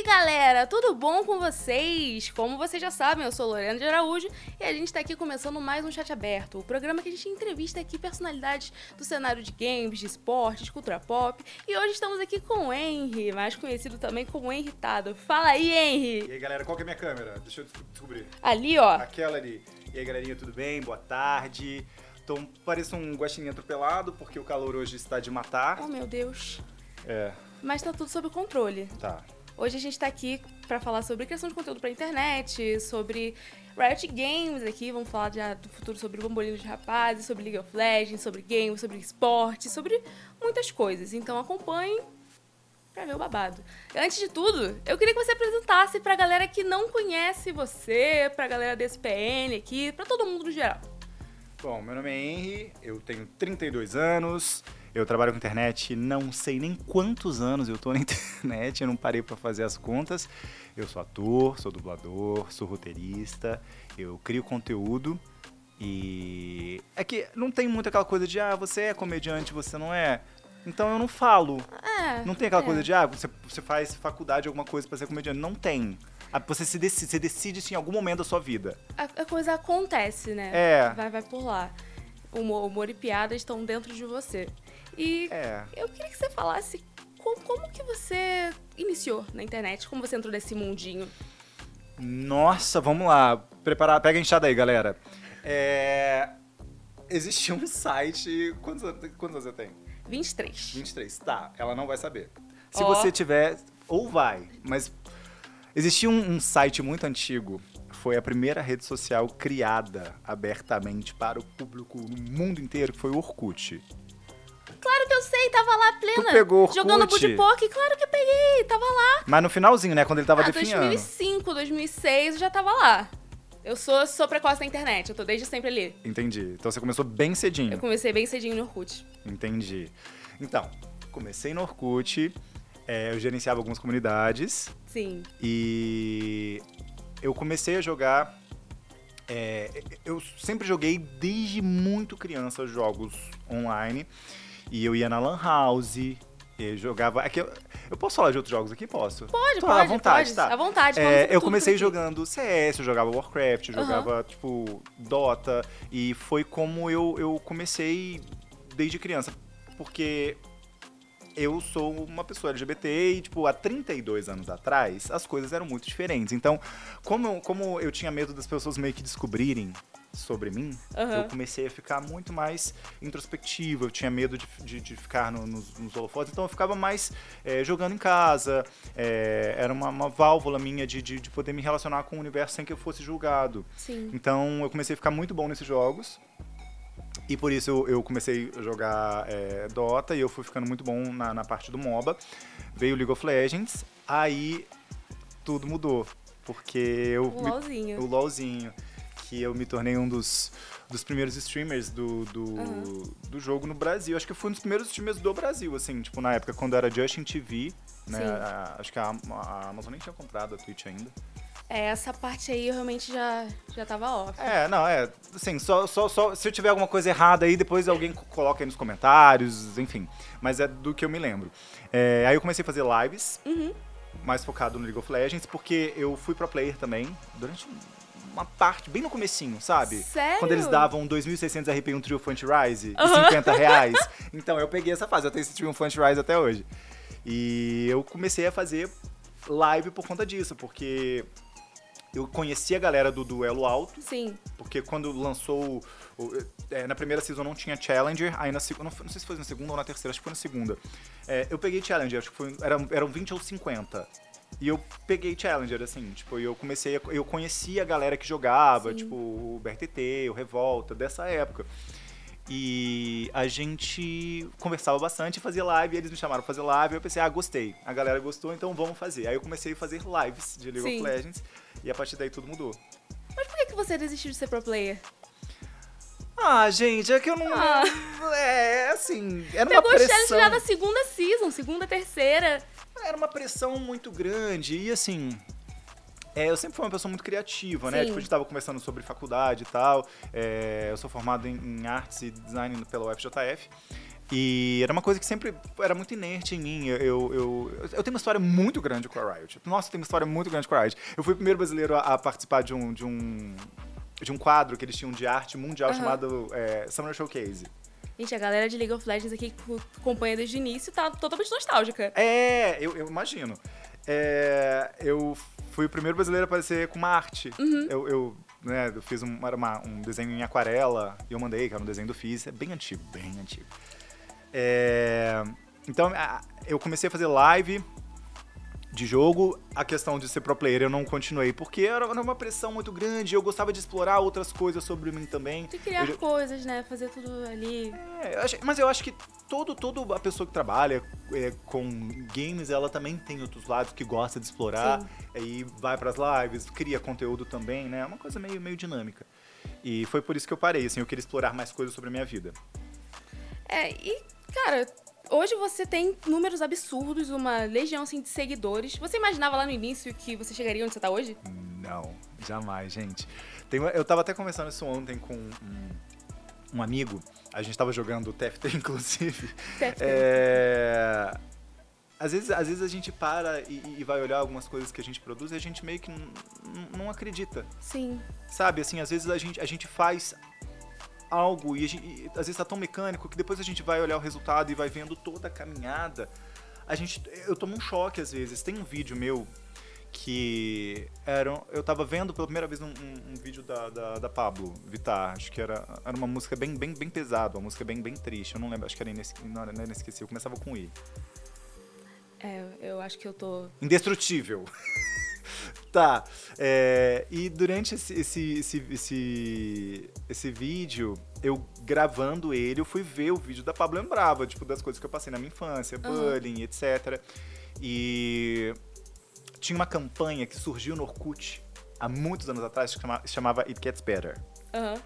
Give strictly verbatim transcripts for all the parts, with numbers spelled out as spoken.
aí, galera, tudo bom com vocês? Como vocês já sabem, eu sou Lorena de Araújo e a gente tá aqui começando mais um Chat Aberto, o programa que a gente entrevista aqui personalidades do cenário de games, de esportes, de cultura pop. E hoje estamos aqui com o Henry, mais conhecido também como Henry Tado. Fala aí, Henry! E aí, galera, qual que é a minha câmera? Deixa eu descobrir. Ali, ó. Aquela ali. E aí, galerinha, tudo bem? Boa tarde. Então, pareço um guaxininho atropelado, porque o calor hoje está de matar. Oh, meu Deus. É. Mas tá tudo sob controle. Tá. Hoje a gente tá aqui pra falar sobre criação de conteúdo pra internet, sobre Riot Games aqui, vamos falar já do futuro sobre Bombolini de Rapazes, sobre League of Legends, sobre games, sobre esporte, sobre muitas coisas. Então acompanhem pra ver o babado. Antes de tudo, eu queria que você apresentasse pra galera que não conhece você, pra galera desse P N aqui, pra todo mundo no geral. Bom, meu nome é Henry, eu tenho trinta e dois anos. Eu trabalho com internet, não sei nem quantos anos eu tô na internet, eu não parei para fazer as contas. Eu sou ator, sou dublador, sou roteirista, eu crio conteúdo e... É que não tem muito aquela coisa de, ah, você é comediante, você não é... Então eu não falo. É, não tem aquela é. coisa de, ah, você, você faz faculdade, alguma coisa para ser comediante. Não tem. Você se decide, você decide isso em algum momento da sua vida. A, a coisa acontece, né? É. Vai, vai por lá. Humor, humor e piada estão dentro de você. E é. eu queria que você falasse como, como que você iniciou na internet, como você entrou nesse mundinho. Nossa, vamos lá. Preparar, pega a enxada aí, galera. É... Existia um site... Quantos anos, quantos anos você tem? vinte e três. vinte e três, tá. Ela não vai saber. Se oh. você tiver, ou vai. Mas existia um, um site muito antigo. Foi a primeira rede social criada abertamente para o público no mundo inteiro, que foi o Orkut. Claro que eu sei, tava lá plena. Tu pegou Orkut? Jogando budipoque, claro que eu peguei, tava lá. Mas no finalzinho, né, quando ele tava ah, definhando. dois mil e cinco, dois mil e seis, eu já tava lá. Eu sou, sou precoce na internet, eu tô desde sempre ali. Entendi, então você começou bem cedinho. Eu comecei bem cedinho no Orkut. Entendi. Então, comecei no Orkut, é, eu gerenciava algumas comunidades. Sim. E eu comecei a jogar... É, eu sempre joguei desde muito criança jogos online. E eu ia na Lan House, eu jogava... Aqui, eu, eu posso falar de outros jogos aqui? Posso? Pode, Tô, pode. À vontade, pode, tá? À vontade. É, eu comecei jogando C S, eu jogava Warcraft, eu uhum. jogava, tipo, Dota. E foi como eu, eu comecei desde criança. Porque eu sou uma pessoa L G B T e, tipo, há trinta e dois anos atrás, as coisas eram muito diferentes. Então, como, como eu tinha medo das pessoas meio que descobrirem sobre mim, uhum. eu comecei a ficar muito mais introspectivo, eu tinha medo de, de, de ficar no, nos, nos holofotes, então eu ficava mais é, jogando em casa, é, era uma, uma válvula minha de, de, de poder me relacionar com o universo sem que eu fosse julgado. Sim. Então eu comecei a ficar muito bom nesses jogos, e por isso eu, eu comecei a jogar é, Dota, e eu fui ficando muito bom na, na parte do MOBA. Veio League of Legends, aí tudo mudou, porque eu... O LOLzinho. Me, o LOLzinho. Que eu me tornei um dos, dos primeiros streamers do, do, uhum. do jogo no Brasil. Acho que eu fui um dos primeiros streamers do Brasil, assim. Tipo, na época, quando era Justin T V, né? A, acho que a, a Amazon nem tinha comprado a Twitch ainda. É, essa parte aí eu realmente já, já tava off. É, não, é... Assim, só, só, só... Se eu tiver alguma coisa errada aí, depois alguém coloca aí nos comentários, enfim. Mas é do que eu me lembro. É, aí eu comecei a fazer lives, uhum. mais focado no League of Legends, porque eu fui pro player também, durante... uma parte, bem no comecinho, sabe? Sério? Quando eles davam dois mil e seiscentos R P um Triunfante Rise uhum. e cinquenta reais. Então, eu peguei essa fase. Eu tenho esse Triunfante Rise até hoje. E eu comecei a fazer live por conta disso, porque eu conheci a galera do Duelo Alto. Sim. Porque quando lançou... É, na primeira season não tinha Challenger, aí na segunda... Não sei se foi na segunda ou na terceira, acho que foi na segunda. É, eu peguei Challenger, acho que foi, eram, eram vinte ou cinquenta. E eu peguei Challenger, assim, tipo, eu comecei, a, eu conhecia a galera que jogava, Sim. tipo, o B R T T, o Revolta, dessa época. E a gente conversava bastante, fazia live, eles me chamaram pra fazer live, eu pensei, ah, gostei, a galera gostou, então vamos fazer. Aí eu comecei a fazer lives de League Sim. of Legends, e a partir daí tudo mudou. Mas por que que você desistiu de ser pro player? Ah, gente, é que eu não... Ah. É, assim, era Pegou uma pressão... Pegou o Challenger já na segunda season, segunda, terceira... Era uma pressão muito grande e, assim, é, eu sempre fui uma pessoa muito criativa, Sim. né? Tipo, a gente tava conversando sobre faculdade e tal. É, eu sou formado em, em artes e design pela U F J F. E era uma coisa que sempre era muito inerte em mim. Eu, eu, eu, eu tenho uma história muito grande com a Riot. Nossa, eu tenho uma história muito grande com a Riot. Eu fui o primeiro brasileiro a, a participar de um, de, um, de um quadro que eles tinham de arte mundial, uhum, chamado é, Summer Showcase. Gente, a galera de League of Legends aqui que acompanha desde o início tá totalmente nostálgica. É, eu, eu imagino. É, eu fui o primeiro brasileiro a aparecer com uma arte. Uhum. Eu... eu Né, eu fiz um, uma, um desenho em aquarela e eu mandei, que era um desenho do Fizz. É bem antigo, bem antigo. É, então, eu comecei a fazer live de jogo. A questão de ser pro player eu não continuei, porque era uma pressão muito grande. Eu gostava de explorar outras coisas sobre mim também. De criar eu, coisas, né? Fazer tudo ali. É, eu acho, mas eu acho que todo, todo a pessoa que trabalha é, com games, ela também tem outros lados que gosta de explorar. Sim. E vai pras lives, cria conteúdo também, né? É uma coisa meio, meio dinâmica. E foi por isso que eu parei, assim. Eu queria explorar mais coisas sobre a minha vida. É, e, cara... Hoje você tem números absurdos, uma legião assim, de seguidores. Você imaginava lá no início que você chegaria onde você tá hoje? Não, jamais, gente. Tem, eu tava até conversando isso ontem com um, um amigo. A gente tava jogando T F T, inclusive. T F T. É... Às vezes, às vezes a gente para e, e vai olhar algumas coisas que a gente produz e a gente meio que n- n- não acredita. Sim. Sabe, assim, às vezes a gente, a gente faz... algo, e, gente, e às vezes tá tão mecânico que depois a gente vai olhar o resultado e vai vendo toda a caminhada. A gente, eu tomo um choque às vezes. Tem um vídeo meu que era, eu tava vendo pela primeira vez um, um, um vídeo da, da, da Pablo Vittar, acho que era, era uma música bem, bem, bem pesada, uma música bem, bem triste, eu não lembro, acho que era inesquecível, começava com I. É, eu acho que eu tô... Indestrutível. Tá, é, e durante esse, esse, esse, esse, esse vídeo, eu gravando ele, eu fui ver o vídeo da Pablo Embrava, tipo, das coisas que eu passei na minha infância, uhum, bullying, etcétera. E tinha uma campanha que surgiu no Orkut há muitos anos atrás, que chamava, chamava It Gets Better. Uhum.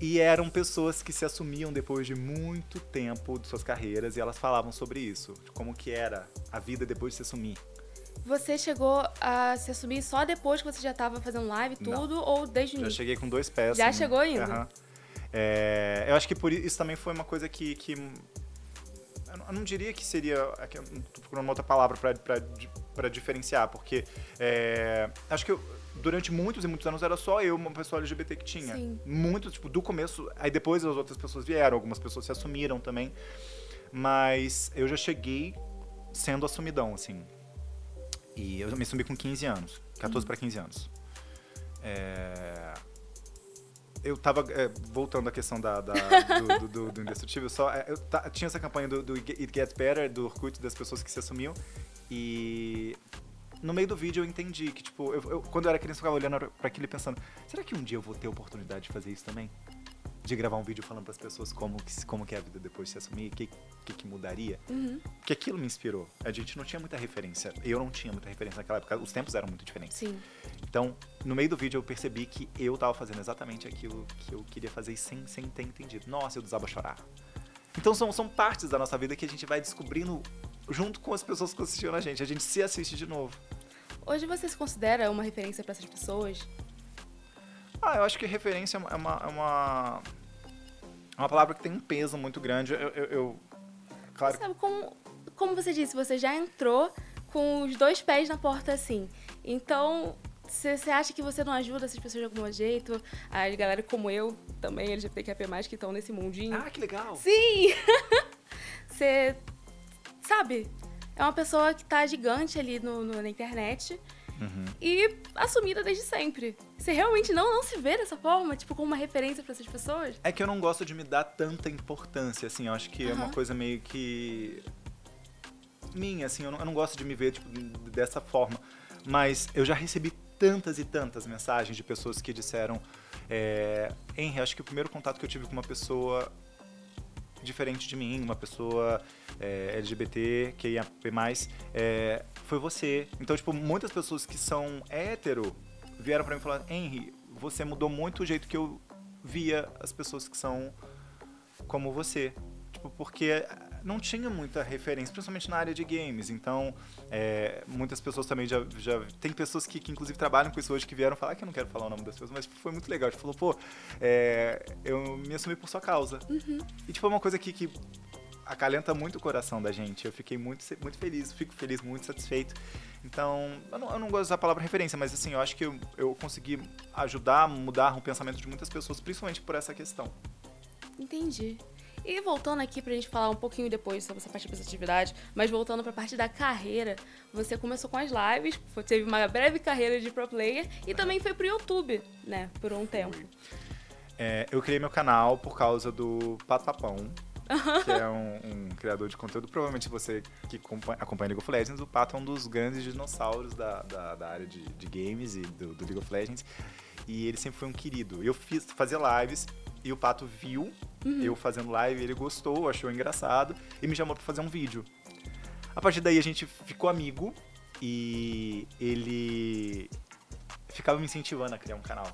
E eram pessoas que se assumiam depois de muito tempo de suas carreiras e elas falavam sobre isso, de como que era a vida depois de se assumir. Você chegou a se assumir só depois que você já estava fazendo live e tudo? Não. Ou desde o início? Já cheguei com dois pés. Já, né? Chegou indo? Uhum. É, eu acho que por isso também foi uma coisa que... que eu, não, eu não diria que seria... Estou procurando uma outra palavra para diferenciar, porque é, acho que eu, durante muitos e muitos anos era só eu, uma pessoa L G B T que tinha. Sim. Muito, tipo, do começo... Aí depois as outras pessoas vieram, algumas pessoas se assumiram também. Mas eu já cheguei sendo assumidão, assim... E eu me assumi com quinze anos, catorze uhum. para quinze anos. É... Eu tava, é, voltando à questão da, da, do, do, do, do Indestrutível, só, eu t- tinha essa campanha do, do It Gets Better, do Orkut, das pessoas que se assumiam. E no meio do vídeo eu entendi que, tipo, eu, eu, quando eu era criança eu ficava olhando pra aquilo e pensando, será que um dia eu vou ter a oportunidade de fazer isso também? De gravar um vídeo falando pras pessoas como que, como que é a vida depois de se assumir, o que, que, que mudaria. Uhum. Porque aquilo me inspirou. A gente não tinha muita referência. Eu não tinha muita referência naquela época. Os tempos eram muito diferentes. Sim. Então, no meio do vídeo, eu percebi que eu tava fazendo exatamente aquilo que eu queria fazer sem, sem ter entendido. Nossa, eu desaba a chorar. Então, são, são partes da nossa vida que a gente vai descobrindo junto com as pessoas que assistiam a gente. A gente se assiste de novo. Hoje você se considera uma referência pra essas pessoas? Ah, eu acho que referência é uma, é uma, é uma palavra que tem um peso muito grande. Eu, eu, eu claro. Sabe, como, como você disse, você já entrou com os dois pés na porta, assim. Então, você acha que você não ajuda essas pessoas de algum jeito? As galera como eu, também, L G B T Q I A mais, que estão nesse mundinho. Ah, que legal! Sim! Você, sabe, é uma pessoa que tá gigante ali no, no, na internet. Uhum. E assumida desde sempre. Você realmente não, não se vê dessa forma, tipo, como uma referência pra essas pessoas? É que eu não gosto de me dar tanta importância, assim, eu acho que uhum. é uma coisa meio que... minha, assim, eu não, eu não gosto de me ver, tipo, dessa forma. Mas eu já recebi tantas e tantas mensagens de pessoas que disseram... É, Henry, acho que o primeiro contato que eu tive com uma pessoa diferente de mim, uma pessoa é, L G B T, que ia mais, é, foi você. Então, tipo, muitas pessoas que são hétero vieram pra mim e falaram, Henry, você mudou muito o jeito que eu via as pessoas que são como você. Tipo, porque não tinha muita referência, principalmente na área de games. Então, é, muitas pessoas também já, já... Tem pessoas que, que, inclusive, trabalham com isso hoje, que vieram falar, que eu não quero falar o nome das pessoas, mas tipo, foi muito legal. Tipo, falou, pô, é, eu me assumi por sua causa. Uhum. E, tipo, é uma coisa que... que acalenta muito o coração da gente. Eu fiquei muito, muito feliz, fico feliz, muito satisfeito. Então, eu não, eu não gosto de usar a palavra referência, mas assim, eu acho que eu, eu consegui ajudar a mudar o pensamento de muitas pessoas, principalmente por essa questão. Entendi. E voltando aqui pra gente falar um pouquinho depois sobre essa parte da representatividade, mas voltando pra parte da carreira, você começou com as lives, foi, teve uma breve carreira de pro player e também foi pro YouTube, né, por um tempo. É, eu criei meu canal por causa do Patapão, que é um, um criador de conteúdo. Provavelmente você que acompanha, acompanha League of Legends, o Pato é um dos grandes dinossauros da, da, da área de, de games e do, do League of Legends. E ele sempre foi um querido. Eu fiz fazer lives e o Pato viu uhum. eu fazendo live, ele gostou, achou engraçado e me chamou pra fazer um vídeo. A partir daí a gente ficou amigo e ele ficava me incentivando a criar um canal.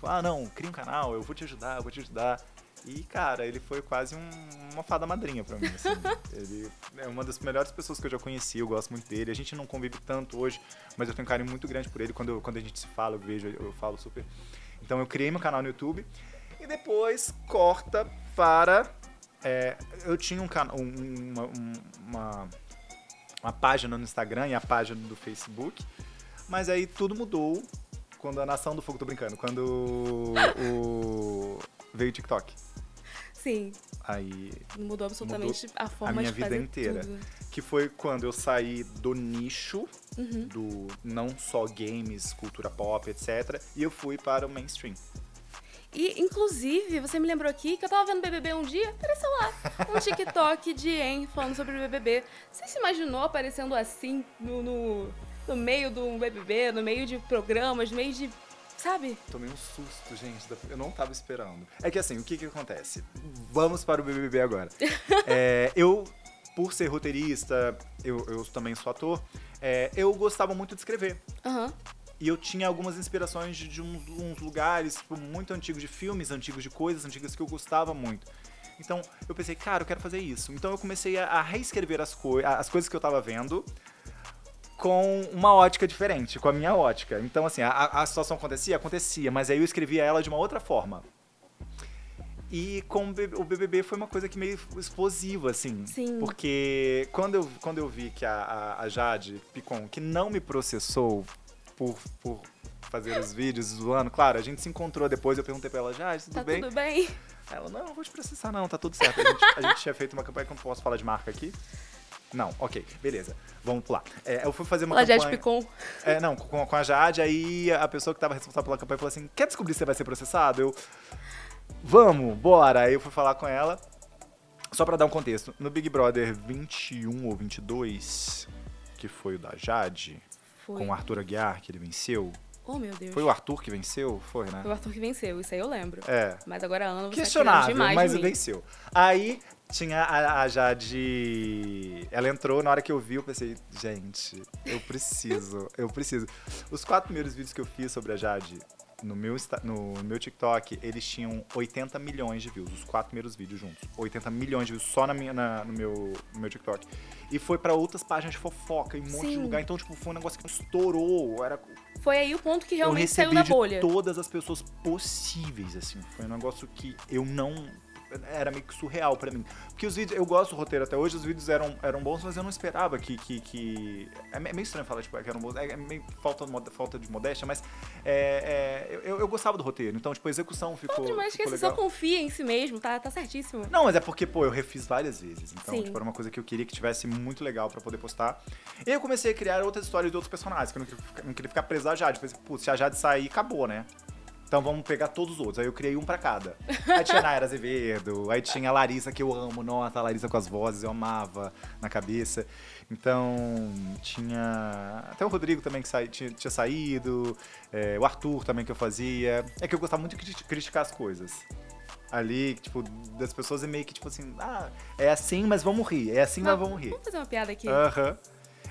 Falou, ah não, cria um canal, eu vou te ajudar, eu vou te ajudar. E, cara, ele foi quase um, uma fada madrinha pra mim, assim. Ele é uma das melhores pessoas que eu já conheci, eu gosto muito dele. A gente não convive tanto hoje, mas eu tenho um carinho muito grande por ele. Quando, eu, quando a gente se fala, eu vejo, eu falo super. Então, eu criei meu canal no YouTube. E depois, corta para... É, eu tinha um canal, um, uma, uma, uma página no Instagram e a página do Facebook. Mas aí, tudo mudou quando a Nação do Fogo... Tô brincando. Quando o... veio o TikTok. Sim. Aí... Mudou absolutamente mudou a forma a minha de vida fazer inteira. Tudo. Que foi quando eu saí do nicho, uhum. do não só games, cultura pop, etcétera. E eu fui para o mainstream. E, inclusive, você me lembrou aqui que eu tava vendo B B B um dia, apareceu lá um TikTok de Em falando sobre o B B B. Você se imaginou aparecendo assim no, no, no meio de um B B B, no meio de programas, no meio de... Sabe? Tomei um susto, gente. Eu não tava esperando. É que assim, o que que acontece? Vamos para o B B B agora. é, eu, por ser roteirista, eu, eu também sou ator, é, eu gostava muito de escrever. Uhum. E eu tinha algumas inspirações de, de uns, uns lugares tipo, muito antigos, de filmes antigos, de coisas antigas que eu gostava muito. Então, eu pensei, cara, eu quero fazer isso. Então, eu comecei a, a reescrever as, co- as coisas que eu tava vendo, com uma ótica diferente, com a minha ótica. Então, assim, a, a situação acontecia? Acontecia, mas aí eu escrevia ela de uma outra forma. E com o B B B foi uma coisa que meio explosiva, assim. Sim. Porque quando eu, quando eu vi que a, a Jade Picon, que não me processou por, por fazer os vídeos zoando, claro, a gente se encontrou depois, eu perguntei pra ela, Jade, tudo tá bem? Tá tudo bem? Ela, não, não vou te processar não, tá tudo certo. A gente, a gente tinha feito uma campanha, que eu não posso falar de marca aqui. Não, ok, beleza, vamos pular. É, eu fui fazer uma a campanha... A Jade Picon. É, não, com, com a Jade, aí a pessoa que tava responsável pela campanha falou assim, quer descobrir se você vai ser processado? Eu, vamos, bora. Aí eu fui falar com ela, só pra dar um contexto. No Big Brother vinte e um ou vinte e dois, que foi o da Jade, foi. Com o Arthur Aguiar, que ele venceu... Oh, meu Deus. Foi o Arthur que venceu? Foi, né? Foi o Arthur que venceu, isso aí eu lembro. É. Mas agora a Ana você questionável, tá demais mas de venceu. Aí tinha a, a Jade... Ela entrou, na hora que eu vi, eu pensei, gente, eu preciso, eu preciso. Os quatro primeiros vídeos que eu fiz sobre a Jade no meu, no meu TikTok, eles tinham oitenta milhões de views, os quatro primeiros vídeos juntos. oitenta milhões de views só na minha, na, no, meu, no meu TikTok. E foi pra outras páginas de fofoca, em um monte Sim. de lugar. Então, tipo, foi um negócio que estourou, era... Foi aí o ponto que realmente saiu da bolha. Eu recebi de todas as pessoas possíveis, assim. Foi um negócio que eu não... Era meio que surreal pra mim. Porque os vídeos... Eu gosto do roteiro até hoje. Os vídeos eram, eram bons, mas eu não esperava que... que, que... É meio estranho falar tipo, que eram bons. É meio falta, falta de modéstia, mas... É, é, eu, eu gostava do roteiro. Então, tipo, a execução ficou legal. Não, mas que você só confia em si mesmo. Tá, tá certíssimo. Não, mas é porque, pô, eu refiz várias vezes. Então, Sim. tipo, era uma coisa que eu queria que tivesse muito legal pra poder postar. E aí eu comecei a criar outras histórias de outros personagens. Que eu não queria ficar, não queria ficar preso à Jade. Pensei, putz, se a Jade sair, acabou, né? Então vamos pegar todos os outros. Aí eu criei um pra cada. Aí tinha a Nayara Azevedo, aí tinha a Larissa, que eu amo. Nossa, a Larissa com as vozes, eu amava na cabeça. Então tinha... Até o Rodrigo também, que sa... tinha, tinha saído. É, o Arthur também, que eu fazia. É que eu gostava muito de criticar as coisas. Ali, tipo, das pessoas é meio que tipo assim... Ah, é assim, mas vamos rir. É assim, mas, mas vamos rir. Vamos fazer uma piada aqui. Aham. Uhum.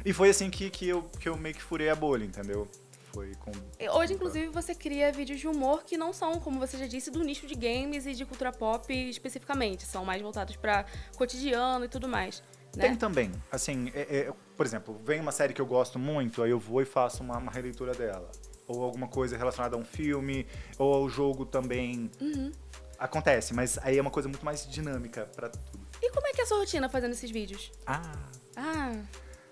E foi assim que, que, eu, que eu meio que furei a bolha, entendeu? foi com... Hoje, inclusive, você cria vídeos de humor que não são, como você já disse, do nicho de games e de cultura pop especificamente. São mais voltados para cotidiano e tudo mais, né? Tem também. Assim, é, é, por exemplo, vem uma série que eu gosto muito, aí eu vou e faço uma, uma releitura dela. Ou alguma coisa relacionada a um filme, ou ao jogo também. Uhum. Acontece, mas aí é uma coisa muito mais dinâmica pra tudo. E como é que é a sua rotina fazendo esses vídeos? Ah... Ah...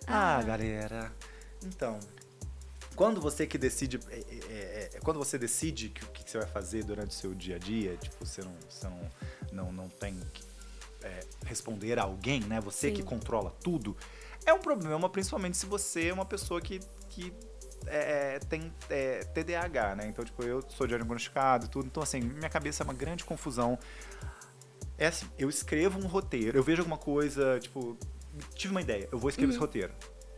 Ah, ah galera... Então... Quando você que decide... É, é, é, quando você decide o que, que você vai fazer durante o seu dia a dia, tipo, você não, você não, não, não tem que é, responder a alguém, né? Você Sim. que controla tudo. É um problema, principalmente se você é uma pessoa que... que É, tem é, T D A H, né? Então, tipo, eu sou diagnosticado e tudo. Então, assim, minha cabeça é uma grande confusão. É assim, eu escrevo um roteiro, eu vejo alguma coisa, tipo... Tive uma ideia, eu vou escrever uhum. esse roteiro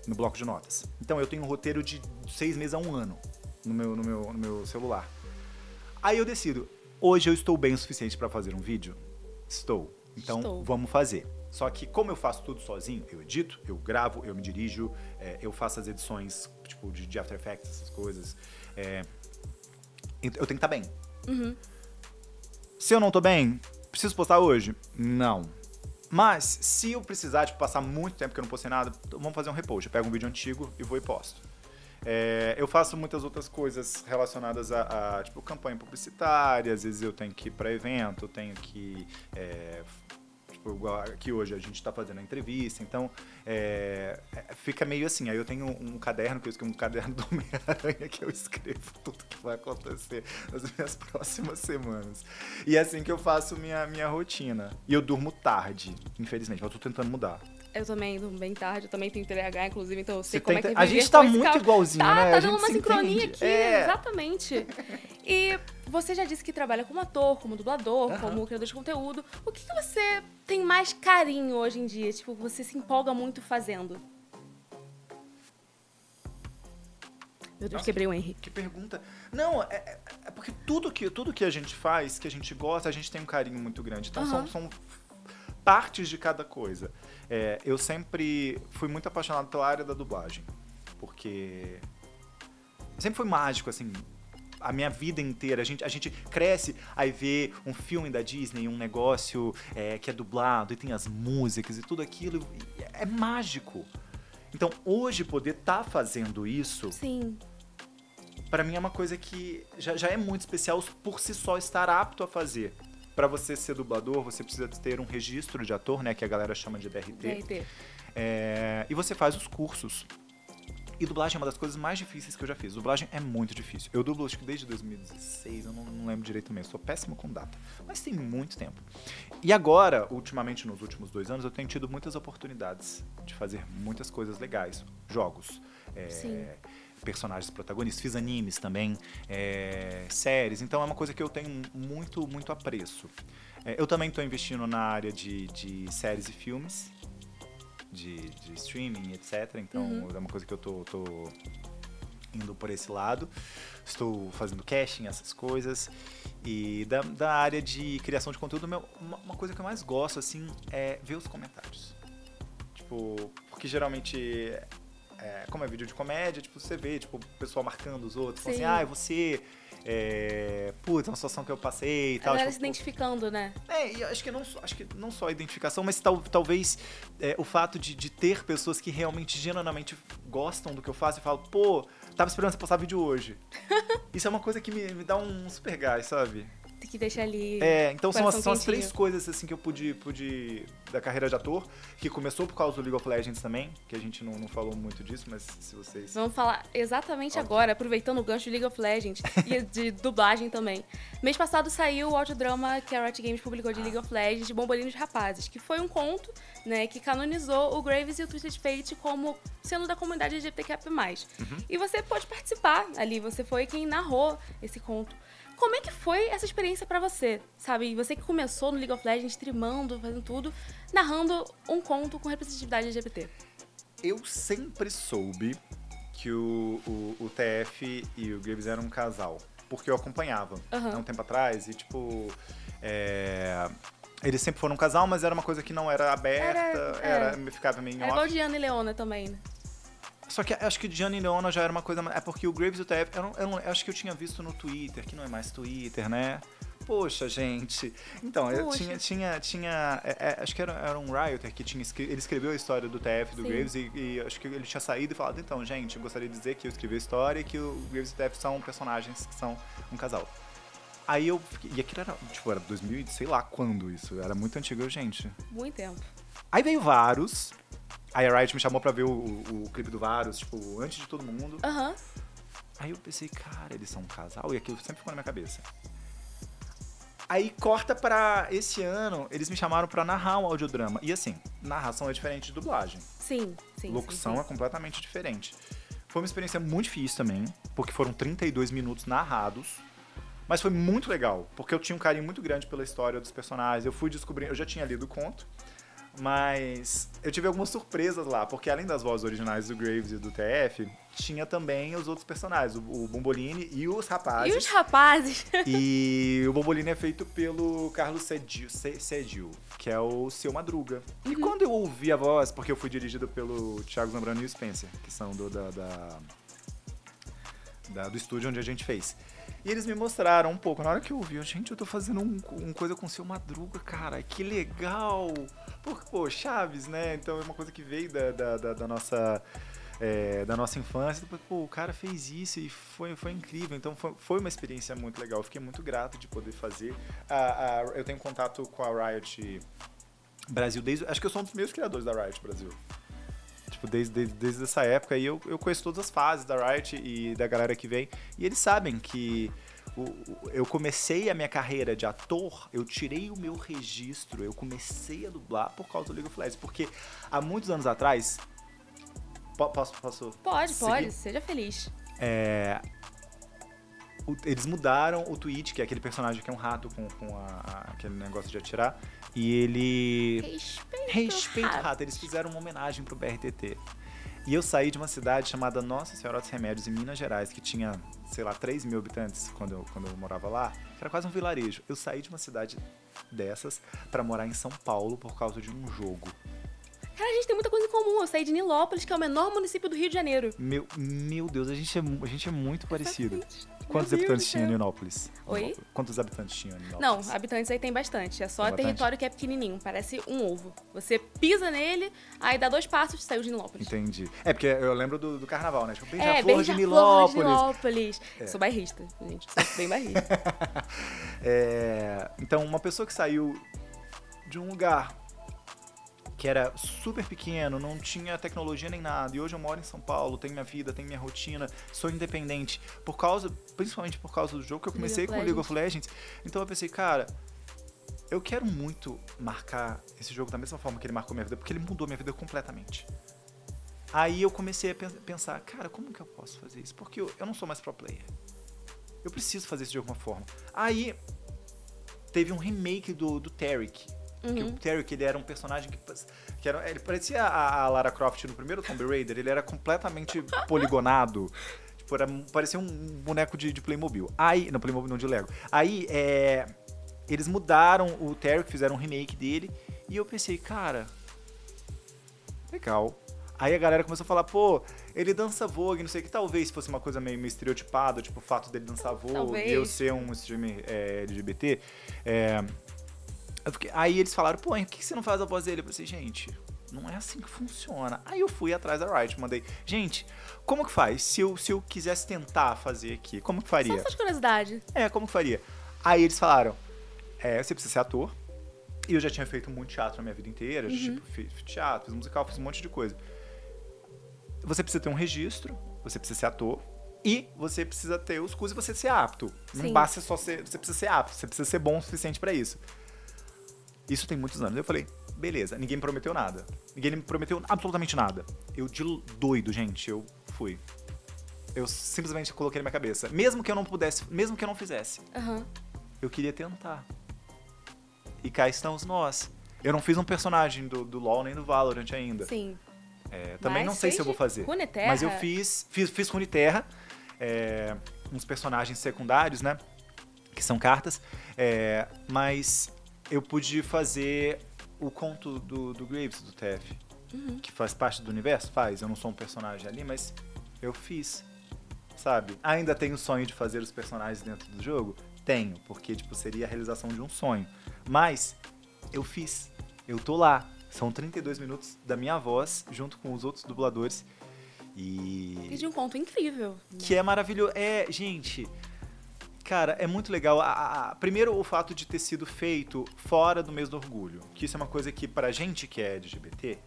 no bloco de notas. Então, eu tenho um roteiro de seis meses a um ano no meu, no meu, no meu celular. Aí eu decido, hoje eu estou bem o suficiente pra fazer um vídeo? Estou. Então, estou. Vamos fazer. Só que como eu faço tudo sozinho, eu edito, eu gravo, eu me dirijo, é, eu faço as edições, tipo, de, de After Effects, essas coisas. É, eu tenho que estar bem. Uhum. Se eu não tô bem, preciso postar hoje? Não. Mas se eu precisar, tipo, passar muito tempo que eu não postei nada, vamos fazer um repost. Eu pego um vídeo antigo e vou e posto. É, eu faço muitas outras coisas relacionadas a, a, tipo, campanha publicitária. Às vezes eu tenho que ir pra evento, eu tenho que... É, que hoje a gente tá fazendo a entrevista, então é, fica meio assim. Aí eu tenho um, um caderno, que eu escrevo um caderno do Homem-Aranha, que eu escrevo tudo que vai acontecer nas minhas próximas semanas. E é assim que eu faço minha, minha rotina. E eu durmo tarde, infelizmente, mas eu tô tentando mudar. Eu também durmo bem tarde, eu também tenho T D A H, inclusive, então eu sei Você como é que é A gente tá muito igualzinho, tá, né? Tá, a dando gente uma sincronia entende. Aqui, é. Exatamente. E você já disse que trabalha como ator, como dublador, uhum. como criador de conteúdo. O que, que você tem mais carinho hoje em dia? Tipo, você se empolga muito fazendo? Meu Deus, Nossa, quebrei o Henry. Que pergunta. Não, é, é porque tudo que, tudo que a gente faz, que a gente gosta, a gente tem um carinho muito grande. Então, uhum. são... são partes de cada coisa. É, eu sempre fui muito apaixonado pela área da dublagem, porque sempre foi mágico, assim, a minha vida inteira. A gente, a gente cresce, aí vê um filme da Disney, um negócio é, que é dublado, e tem as músicas e tudo aquilo, e é mágico. Então, hoje, poder estar tá fazendo isso... Sim. Pra mim é uma coisa que já, já é muito especial por si só estar apto a fazer. Pra você ser dublador, você precisa ter um registro de ator, né? Que a galera chama de B R T. B R T. É, e você faz os cursos. E dublagem é uma das coisas mais difíceis que eu já fiz. Dublagem é muito difícil. Eu dublo, acho que desde dois mil e dezesseis, eu não, não lembro direito mesmo. Sou péssimo com data. Mas tem muito tempo. E agora, ultimamente, nos últimos dois anos, eu tenho tido muitas oportunidades de fazer muitas coisas legais. Jogos. É, Sim. personagens protagonistas, fiz animes também, é, séries, então é uma coisa que eu tenho muito, muito apreço. É, eu também estou investindo na área de, de séries e filmes, de, de streaming, etcétera. Então uhum. é uma coisa que eu tô, tô indo por esse lado, estou fazendo casting, essas coisas, e da, da área de criação de conteúdo, meu, uma, uma coisa que eu mais gosto, assim, é ver os comentários. Tipo, porque geralmente... É, como é vídeo de comédia, tipo, você vê, tipo, o pessoal marcando os outros, falando assim, ah, você, é, putz, é uma situação que eu passei e tal. A galera tipo, se identificando, né? É, e acho que não, acho que não só a identificação, mas tal, talvez é, o fato de, de ter pessoas que realmente, genuinamente gostam do que eu faço e falam, pô, tava esperando você postar vídeo hoje. Isso é uma coisa que me, me dá um super gás, sabe? Que deixa ali... É, então são as, são as três coisas, assim, que eu pude, pude... Da carreira de ator, que começou por causa do League of Legends também, que a gente não, não falou muito disso, mas se vocês... Vamos falar exatamente Ótimo. Agora, aproveitando o gancho de League of Legends e de dublagem também. Mês passado saiu o audiodrama que a Riot Games publicou de ah. League of Legends, de Bombolini dos Rapazes, que foi um conto, né, que canonizou o Graves e o Twisted Fate como sendo da comunidade L G B T Q I A P mais. Uhum. E você pôde participar ali, você foi quem narrou esse conto. Como é que foi essa experiência pra você, sabe? Você que começou no League of Legends, streamando, fazendo tudo, narrando um conto com representatividade L G B T. Eu sempre soube que o, o, o T F e o Graves eram um casal, porque eu acompanhava uhum. há um tempo atrás e, tipo, é... eles sempre foram um casal, mas era uma coisa que não era aberta, era, era, era ficava meio... Era igual Diana e Leona também, né? Só que acho que Diana e Leona já era uma coisa... É porque o Graves e o T F... Eu, não, eu, não, eu acho que eu tinha visto no Twitter, que não é mais Twitter, né? Poxa, gente. Então, Poxa. eu tinha... tinha, tinha é, é, acho que era, era um Rioter que tinha escre- ele escreveu a história do T F, do Sim. Graves, e, e acho que ele tinha saído e falado, então, gente, eu gostaria de dizer que eu escrevi a história e que o Graves e o T F são personagens que são um casal. Aí eu... E aquilo era, tipo, era dois mil, sei lá quando isso. Era muito antigo, gente. Muito tempo. Aí veio Varus. Aí a Riot me chamou pra ver o, o, o clipe do Varus, tipo, antes de todo mundo. Aham. Uhum. Aí eu pensei, cara, eles são um casal? E aquilo sempre ficou na minha cabeça. Aí corta pra esse ano, eles me chamaram pra narrar um audiodrama. E assim, narração é diferente de dublagem. Sim, sim. Locução sim, sim. é completamente diferente. Foi uma experiência muito difícil também, porque foram trinta e dois minutos narrados. Mas foi muito legal, porque eu tinha um carinho muito grande pela história dos personagens. Eu fui descobrindo, eu já tinha lido o conto. Mas eu tive algumas surpresas lá, porque além das vozes originais do Graves e do T F, tinha também os outros personagens, o, o Bombolini e os rapazes. E os rapazes? E o Bombolini é feito pelo Carlos Sedil, Sedil que é o Seu Madruga. Uhum. E quando eu ouvi a voz, porque eu fui dirigido pelo Thiago Zambrano e o Spencer, que são do, da, da, da, do estúdio onde a gente fez. E eles me mostraram um pouco. Na hora que eu ouvi, eu, gente, eu tô fazendo um, um coisa com o Seu Madruga, cara. Que legal! Porque, pô, Chaves, né? Então é uma coisa que veio da, da, da, da, nossa, é, da nossa infância. Depois, pô, o cara fez isso e foi, foi incrível. Então foi, foi uma experiência muito legal. Eu fiquei muito grato de poder fazer. A, a, eu tenho contato com a Riot Brasil desde... Acho que eu sou um dos meus criadores da Riot Brasil. Tipo, desde, desde, desde essa época, e eu, eu conheço todas as fases da Riot e da galera que vem, e eles sabem que o, o, eu comecei a minha carreira de ator, eu tirei o meu registro, eu comecei a dublar por causa do League of Legends, porque há muitos anos atrás... Po, posso, posso? Pode, seguir? Pode, seja feliz. É... Eles mudaram o Twitch, que é aquele personagem que é um rato com, com a, aquele negócio de atirar. E ele... Respeita, Respeita o rato. rato. Eles fizeram uma homenagem pro B R T T. E eu saí de uma cidade chamada Nossa Senhora dos Remédios, em Minas Gerais, que tinha, sei lá, três mil habitantes quando eu, quando eu morava lá. Que era quase um vilarejo. Eu saí de uma cidade dessas pra morar em São Paulo por causa de um jogo. Cara, a gente tem muita coisa em comum. Eu saí de Nilópolis, que é o menor município do Rio de Janeiro. Meu, meu Deus, a gente é, a gente é muito parecido. Quantos Deus habitantes tinha Nilópolis? Oi? Quantos habitantes tinha Nilópolis? Não, habitantes aí tem bastante. É só tem território bastante? Que é pequenininho. Parece um ovo. Você pisa nele, aí dá dois passos e saiu de Nilópolis. Entendi. É, porque eu lembro do, do carnaval, né? Tipo, beija-flor, é, beija-flor de Nilópolis. De Nilópolis. É. Sou bairrista, gente. Sou bem bairrista. é, então, uma pessoa que saiu de um lugar que era super pequeno, não tinha tecnologia nem nada, e hoje eu moro em São Paulo, tenho minha vida, tenho minha rotina, sou independente, por causa, principalmente por causa do jogo que eu comecei com o League of Legends. Então eu pensei, cara, eu quero muito marcar esse jogo da mesma forma que ele marcou minha vida, porque ele mudou minha vida completamente. Aí eu comecei a pensar, cara, como que eu posso fazer isso? Porque eu, eu não sou mais pro player, eu preciso fazer isso de alguma forma. Aí teve um remake do, do Taric. Porque uhum. o Taric, ele era um personagem que, que era, ele parecia a, a Lara Croft no primeiro Tomb Raider, ele era completamente poligonado, tipo, era, parecia um boneco de, de Playmobil. Aí, não, Playmobil não, de Lego. Aí, é, eles mudaram o Taric, fizeram um remake dele, e eu pensei, cara, legal. Aí a galera começou a falar, pô, ele dança Vogue, não sei o que, talvez fosse uma coisa meio, meio estereotipada, tipo, o fato dele dançar Vogue, talvez. E eu ser um streamer é, L G B T, é... Fiquei, aí eles falaram, pô, por que você não faz a voz dele? Eu pensei, gente, não é assim que funciona. Aí eu fui atrás da Riot, mandei, gente, como que faz? Se eu, se eu quisesse tentar fazer aqui, como que faria? Só essa curiosidade. É, como que faria? Aí eles falaram, é, você precisa ser ator. E eu já tinha feito muito teatro na minha vida inteira, uhum. tipo, fiz teatro, fiz musical, fiz um monte de coisa. Você precisa ter um registro, você precisa ser ator. E você precisa ter os cursos e você ser apto. Sim. Não basta só ser, você precisa ser apto, você precisa ser bom o suficiente pra isso. Isso tem muitos anos. Eu falei, beleza, ninguém me prometeu nada. Ninguém me prometeu absolutamente nada. Eu, de doido, gente, eu fui. Eu simplesmente coloquei na minha cabeça. Mesmo que eu não pudesse, mesmo que eu não fizesse, uhum. eu queria tentar. E cá estamos nós. Eu não fiz um personagem do, do LoL nem do Valorant ainda. Sim. É, também mas não sei se eu vou fazer. Runeterra. Mas eu fiz, fiz, fiz Runeterra, é, uns personagens secundários, né? Que são cartas. É, mas... eu pude fazer o conto do, do Graves, do T F. uhum. que faz parte do universo? Faz. Eu não sou um personagem ali, mas eu fiz, sabe? Ainda tenho o sonho de fazer os personagens dentro do jogo? Tenho, porque tipo, seria a realização de um sonho. Mas eu fiz, eu tô lá. São trinta e dois minutos da minha voz, junto com os outros dubladores. E... e de um ponto incrível. Que é maravilhoso. É, gente... Cara, é muito legal. A, a, a, primeiro, o fato de ter sido feito fora do mês do orgulho. Que isso é uma coisa que, pra gente que é L G B T,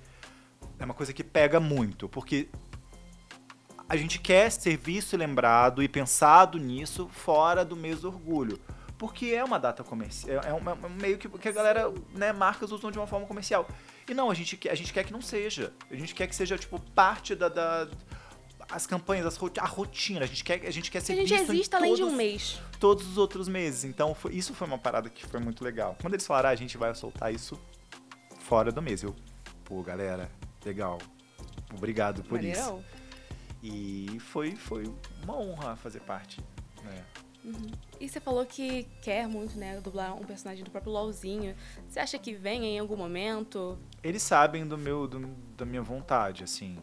é uma coisa que pega muito. Porque a gente quer ser visto e lembrado e pensado nisso fora do mês do orgulho. Porque é uma data comercial. É, é, um, é um meio que, que a galera, né, marcas usam de uma forma comercial. E não, a gente, a gente quer que não seja. A gente quer que seja, tipo, parte da... da as campanhas, as rot- a rotina, a gente quer, a gente quer ser visto em todos, existe além de um mês. Todos os outros meses. Então, foi, isso foi uma parada que foi muito legal. Quando eles falaram, ah, a gente vai soltar isso fora do mês. Eu, pô, galera, legal. Obrigado por Valeu. Isso. E foi, foi uma honra fazer parte, né? Uhum. E você falou que quer muito, né, dublar um personagem do próprio LOLzinho. Você acha que vem em algum momento? Eles sabem do meu, do, da minha vontade, assim...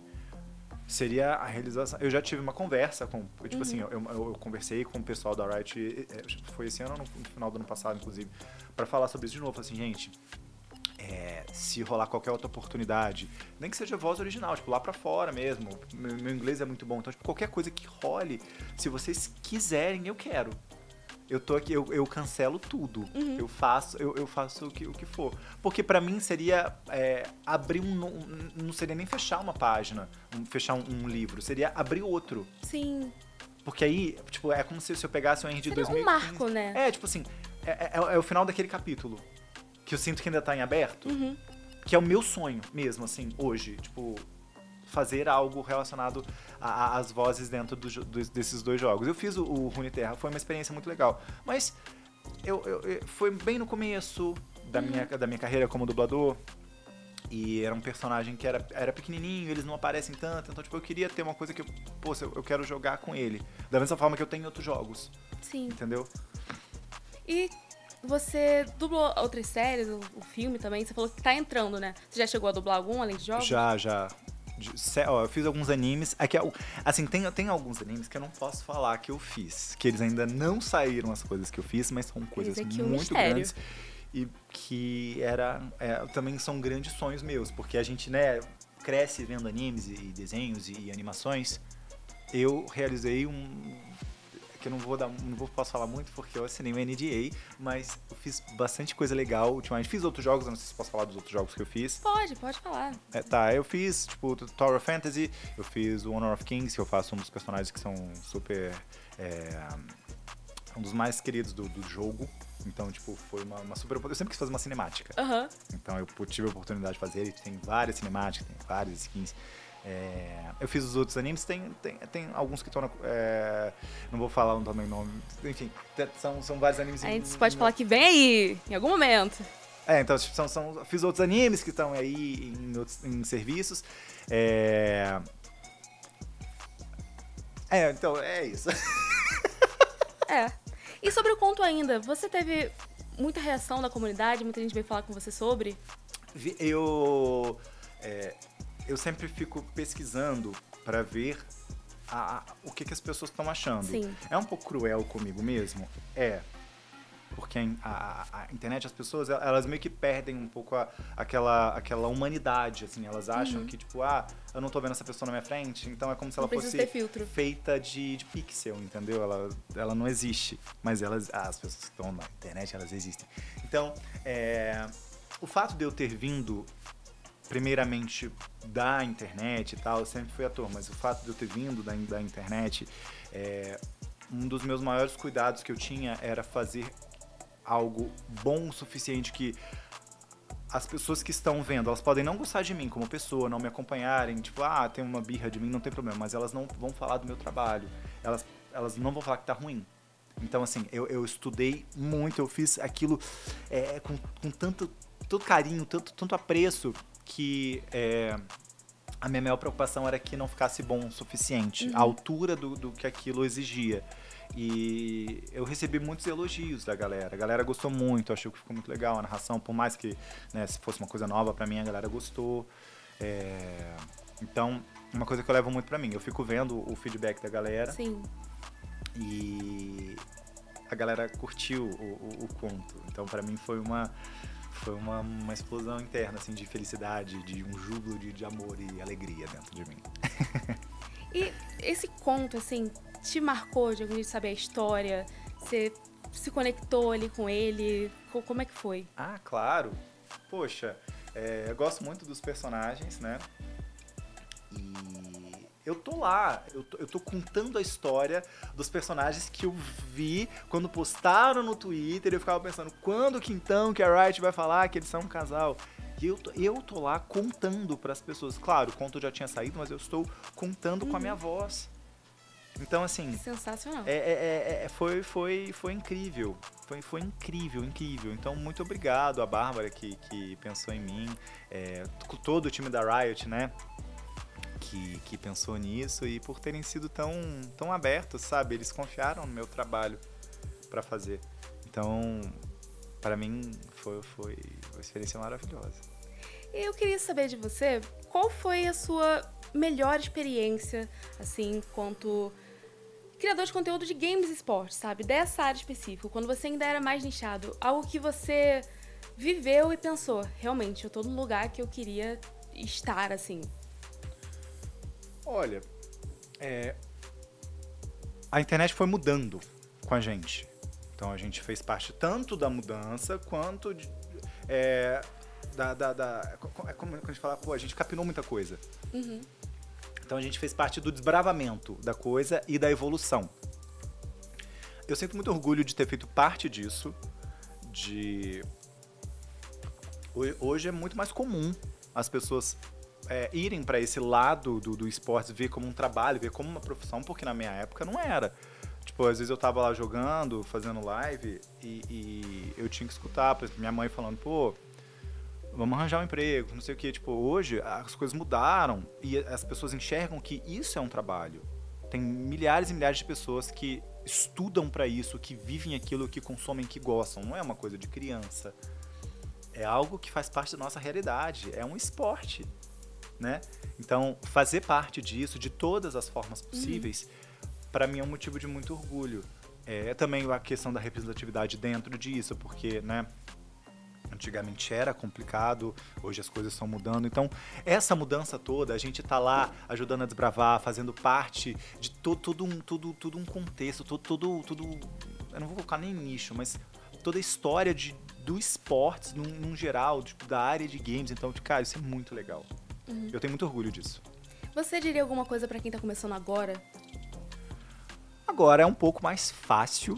Seria a realização... Eu já tive uma conversa com... Tipo uhum. assim, eu, eu, eu conversei com o pessoal da Riot... Foi esse ano, no final do ano passado, inclusive. Pra falar sobre isso de novo. Assim, gente... É, se rolar qualquer outra oportunidade... Nem que seja voz original. Tipo, lá pra fora mesmo. Meu, meu inglês é muito bom. Então, tipo, qualquer coisa que role... Se vocês quiserem, eu quero. Eu tô aqui... Eu, eu cancelo tudo. Uhum. Eu faço, eu, eu faço o, que, o que for. Porque pra mim seria... É, abrir um, um... Não seria nem fechar uma página... fechar um, um livro, seria abrir outro. Sim. Porque aí, tipo, é como se, se eu pegasse o Henry de dois mil e quinze... Seria um marco, né? É, tipo assim, é, é, é o final daquele capítulo, que eu sinto que ainda tá em aberto, uhum. que é o meu sonho mesmo, assim, hoje, tipo, fazer algo relacionado às vozes dentro do, do, desses dois jogos. Eu fiz o, o Runeterra, foi uma experiência muito legal, mas eu, eu, eu, foi bem no começo da, uhum. minha, da minha carreira como dublador, e era um personagem que era, era pequenininho, eles não aparecem tanto, então tipo, eu queria ter uma coisa que eu, pô, eu, eu quero jogar com ele. Da mesma forma que eu tenho em outros jogos. Sim. Entendeu? E você dublou outras séries, o, o filme também, você falou que tá entrando, né? Você já chegou a dublar algum, além de jogos? Já, já. De, sé, ó, eu fiz alguns animes, aqui, assim, tem, tem alguns animes que eu não posso falar que eu fiz, que eles ainda não saíram as coisas que eu fiz, mas são coisas muito é um grandes. E que era, é, também são grandes sonhos meus, porque a gente, né, cresce vendo animes e desenhos e, e animações. Eu realizei um... que eu não vou dar, não vou, posso falar muito porque eu assinei o N D A, mas eu fiz bastante coisa legal ultimamente. Fiz outros jogos, eu não sei se posso falar dos outros jogos que eu fiz. Pode, pode falar. É, tá, eu fiz, tipo, Tower of Fantasy, eu fiz o Honor of Kings, que eu faço um dos personagens que são super... É, um dos mais queridos do, do jogo. Então, tipo, foi uma, uma super... Eu sempre quis fazer uma cinemática. Uhum. Então, eu tive a oportunidade de fazer. Tem várias cinemáticas, tem várias skins. É... Eu fiz os outros animes. Tem, tem, tem alguns que estão na... É... Não vou falar o nome. Enfim, são, são vários animes. A gente em... pode falar que vem aí, em algum momento. É, então, são, são... fiz outros animes que estão aí em, outros, em serviços. É... É, então, é isso. É. E sobre o conto ainda, você teve muita reação da comunidade? Muita gente veio falar com você sobre? Eu, é, eu sempre fico pesquisando pra ver a, a, o que, que as pessoas estão achando. Sim. É um pouco cruel comigo mesmo? É. Porque a, a, a internet, as pessoas, elas meio que perdem um pouco a, aquela, aquela humanidade, assim. Elas acham uhum. que, tipo, ah, eu não tô vendo essa pessoa na minha frente, então é como se ela fosse feita de, de pixel, entendeu? Ela, ela não existe, mas elas, ah, as pessoas que estão na internet, elas existem. Então, é, o fato de eu ter vindo, primeiramente, da internet e tal, eu sempre fui ator, mas o fato de eu ter vindo da, da internet, é, um dos meus maiores cuidados que eu tinha era fazer... algo bom o suficiente que as pessoas que estão vendo, elas podem não gostar de mim como pessoa, não me acompanharem, tipo, ah, tem uma birra de mim, não tem problema, mas elas não vão falar do meu trabalho, elas, elas não vão falar que tá ruim. Então, assim, eu, eu estudei muito, eu fiz aquilo é, com, com tanto, tanto carinho, tanto, tanto apreço, que é, a minha maior preocupação era que não ficasse bom o suficiente, uhum. à altura do, do que aquilo exigia. E eu recebi muitos elogios da galera. A galera gostou muito, achou que ficou muito legal a narração. Por mais que, né, se fosse uma coisa nova pra mim, a galera gostou. É... Então, uma coisa que eu levo muito pra mim, eu fico vendo o feedback da galera. Sim. E a galera curtiu o, o, o conto. Então, pra mim, foi uma... Foi uma, uma explosão interna, assim, de felicidade, de um júbilo de, de amor e alegria dentro de mim. E esse conto, assim, te marcou de algum jeito, saber a história? Você se conectou ali com ele? Como é que foi? Ah, claro! Poxa, é, eu gosto muito dos personagens, né? E eu tô lá, eu tô, eu tô contando a história dos personagens que eu vi quando postaram no Twitter. Eu ficava pensando, quando que então que a Riot vai falar que eles são um casal? E eu tô, eu tô lá contando pras pessoas. Claro, o conto já tinha saído, mas eu estou contando uhum. com a minha voz. Então, assim... Sensacional. É, é, é, foi, foi, foi incrível. Foi, foi incrível, incrível. Então, muito obrigado à Bárbara que, que pensou em mim. É, todo o time da Riot, né? Que, que pensou nisso. E por terem sido tão, tão abertos, sabe? Eles confiaram no meu trabalho pra fazer. Então, pra mim, foi, foi uma experiência maravilhosa. E eu queria saber de você, qual foi a sua melhor experiência, assim, quanto... criador de conteúdo de games e esportes, sabe? Dessa área específica, quando você ainda era mais nichado, algo que você viveu e pensou, realmente, eu tô num lugar que eu queria estar, assim. Olha, é... a internet foi mudando com a gente. Então, a gente fez parte tanto da mudança, quanto de, é, da, da, da... É como a gente fala, pô, a gente capinou muita coisa. Uhum. Então, a gente fez parte do desbravamento da coisa e da evolução. Eu sinto muito orgulho de ter feito parte disso. De... Hoje é muito mais comum as pessoas é, irem para esse lado do, do esporte, ver como um trabalho, ver como uma profissão, porque na minha época não era. Tipo, às vezes eu tava lá jogando, fazendo live, e, e eu tinha que escutar, por exemplo, minha mãe falando, pô... Vamos arranjar um emprego, não sei o que. Tipo, hoje as coisas mudaram e as pessoas enxergam que isso é um trabalho. Tem milhares e milhares de pessoas que estudam pra isso, que vivem aquilo, que consomem, que gostam. Não é uma coisa de criança. É algo que faz parte da nossa realidade. É um esporte, né? Então, fazer parte disso, de todas as formas possíveis, uhum. pra mim é um motivo de muito orgulho. É também a questão da representatividade dentro disso, porque, né? Antigamente era complicado, hoje as coisas estão mudando. Então, essa mudança toda, a gente tá lá ajudando a desbravar, fazendo parte de to- todo, um, todo, todo um contexto, todo, todo, todo... Eu não vou colocar nem nicho, mas toda a história de, do esportes, num, num geral, tipo, da área de games. Então, cara, isso é muito legal. Uhum. Eu tenho muito orgulho disso. Você diria alguma coisa pra quem tá começando agora? Agora é um pouco mais fácil...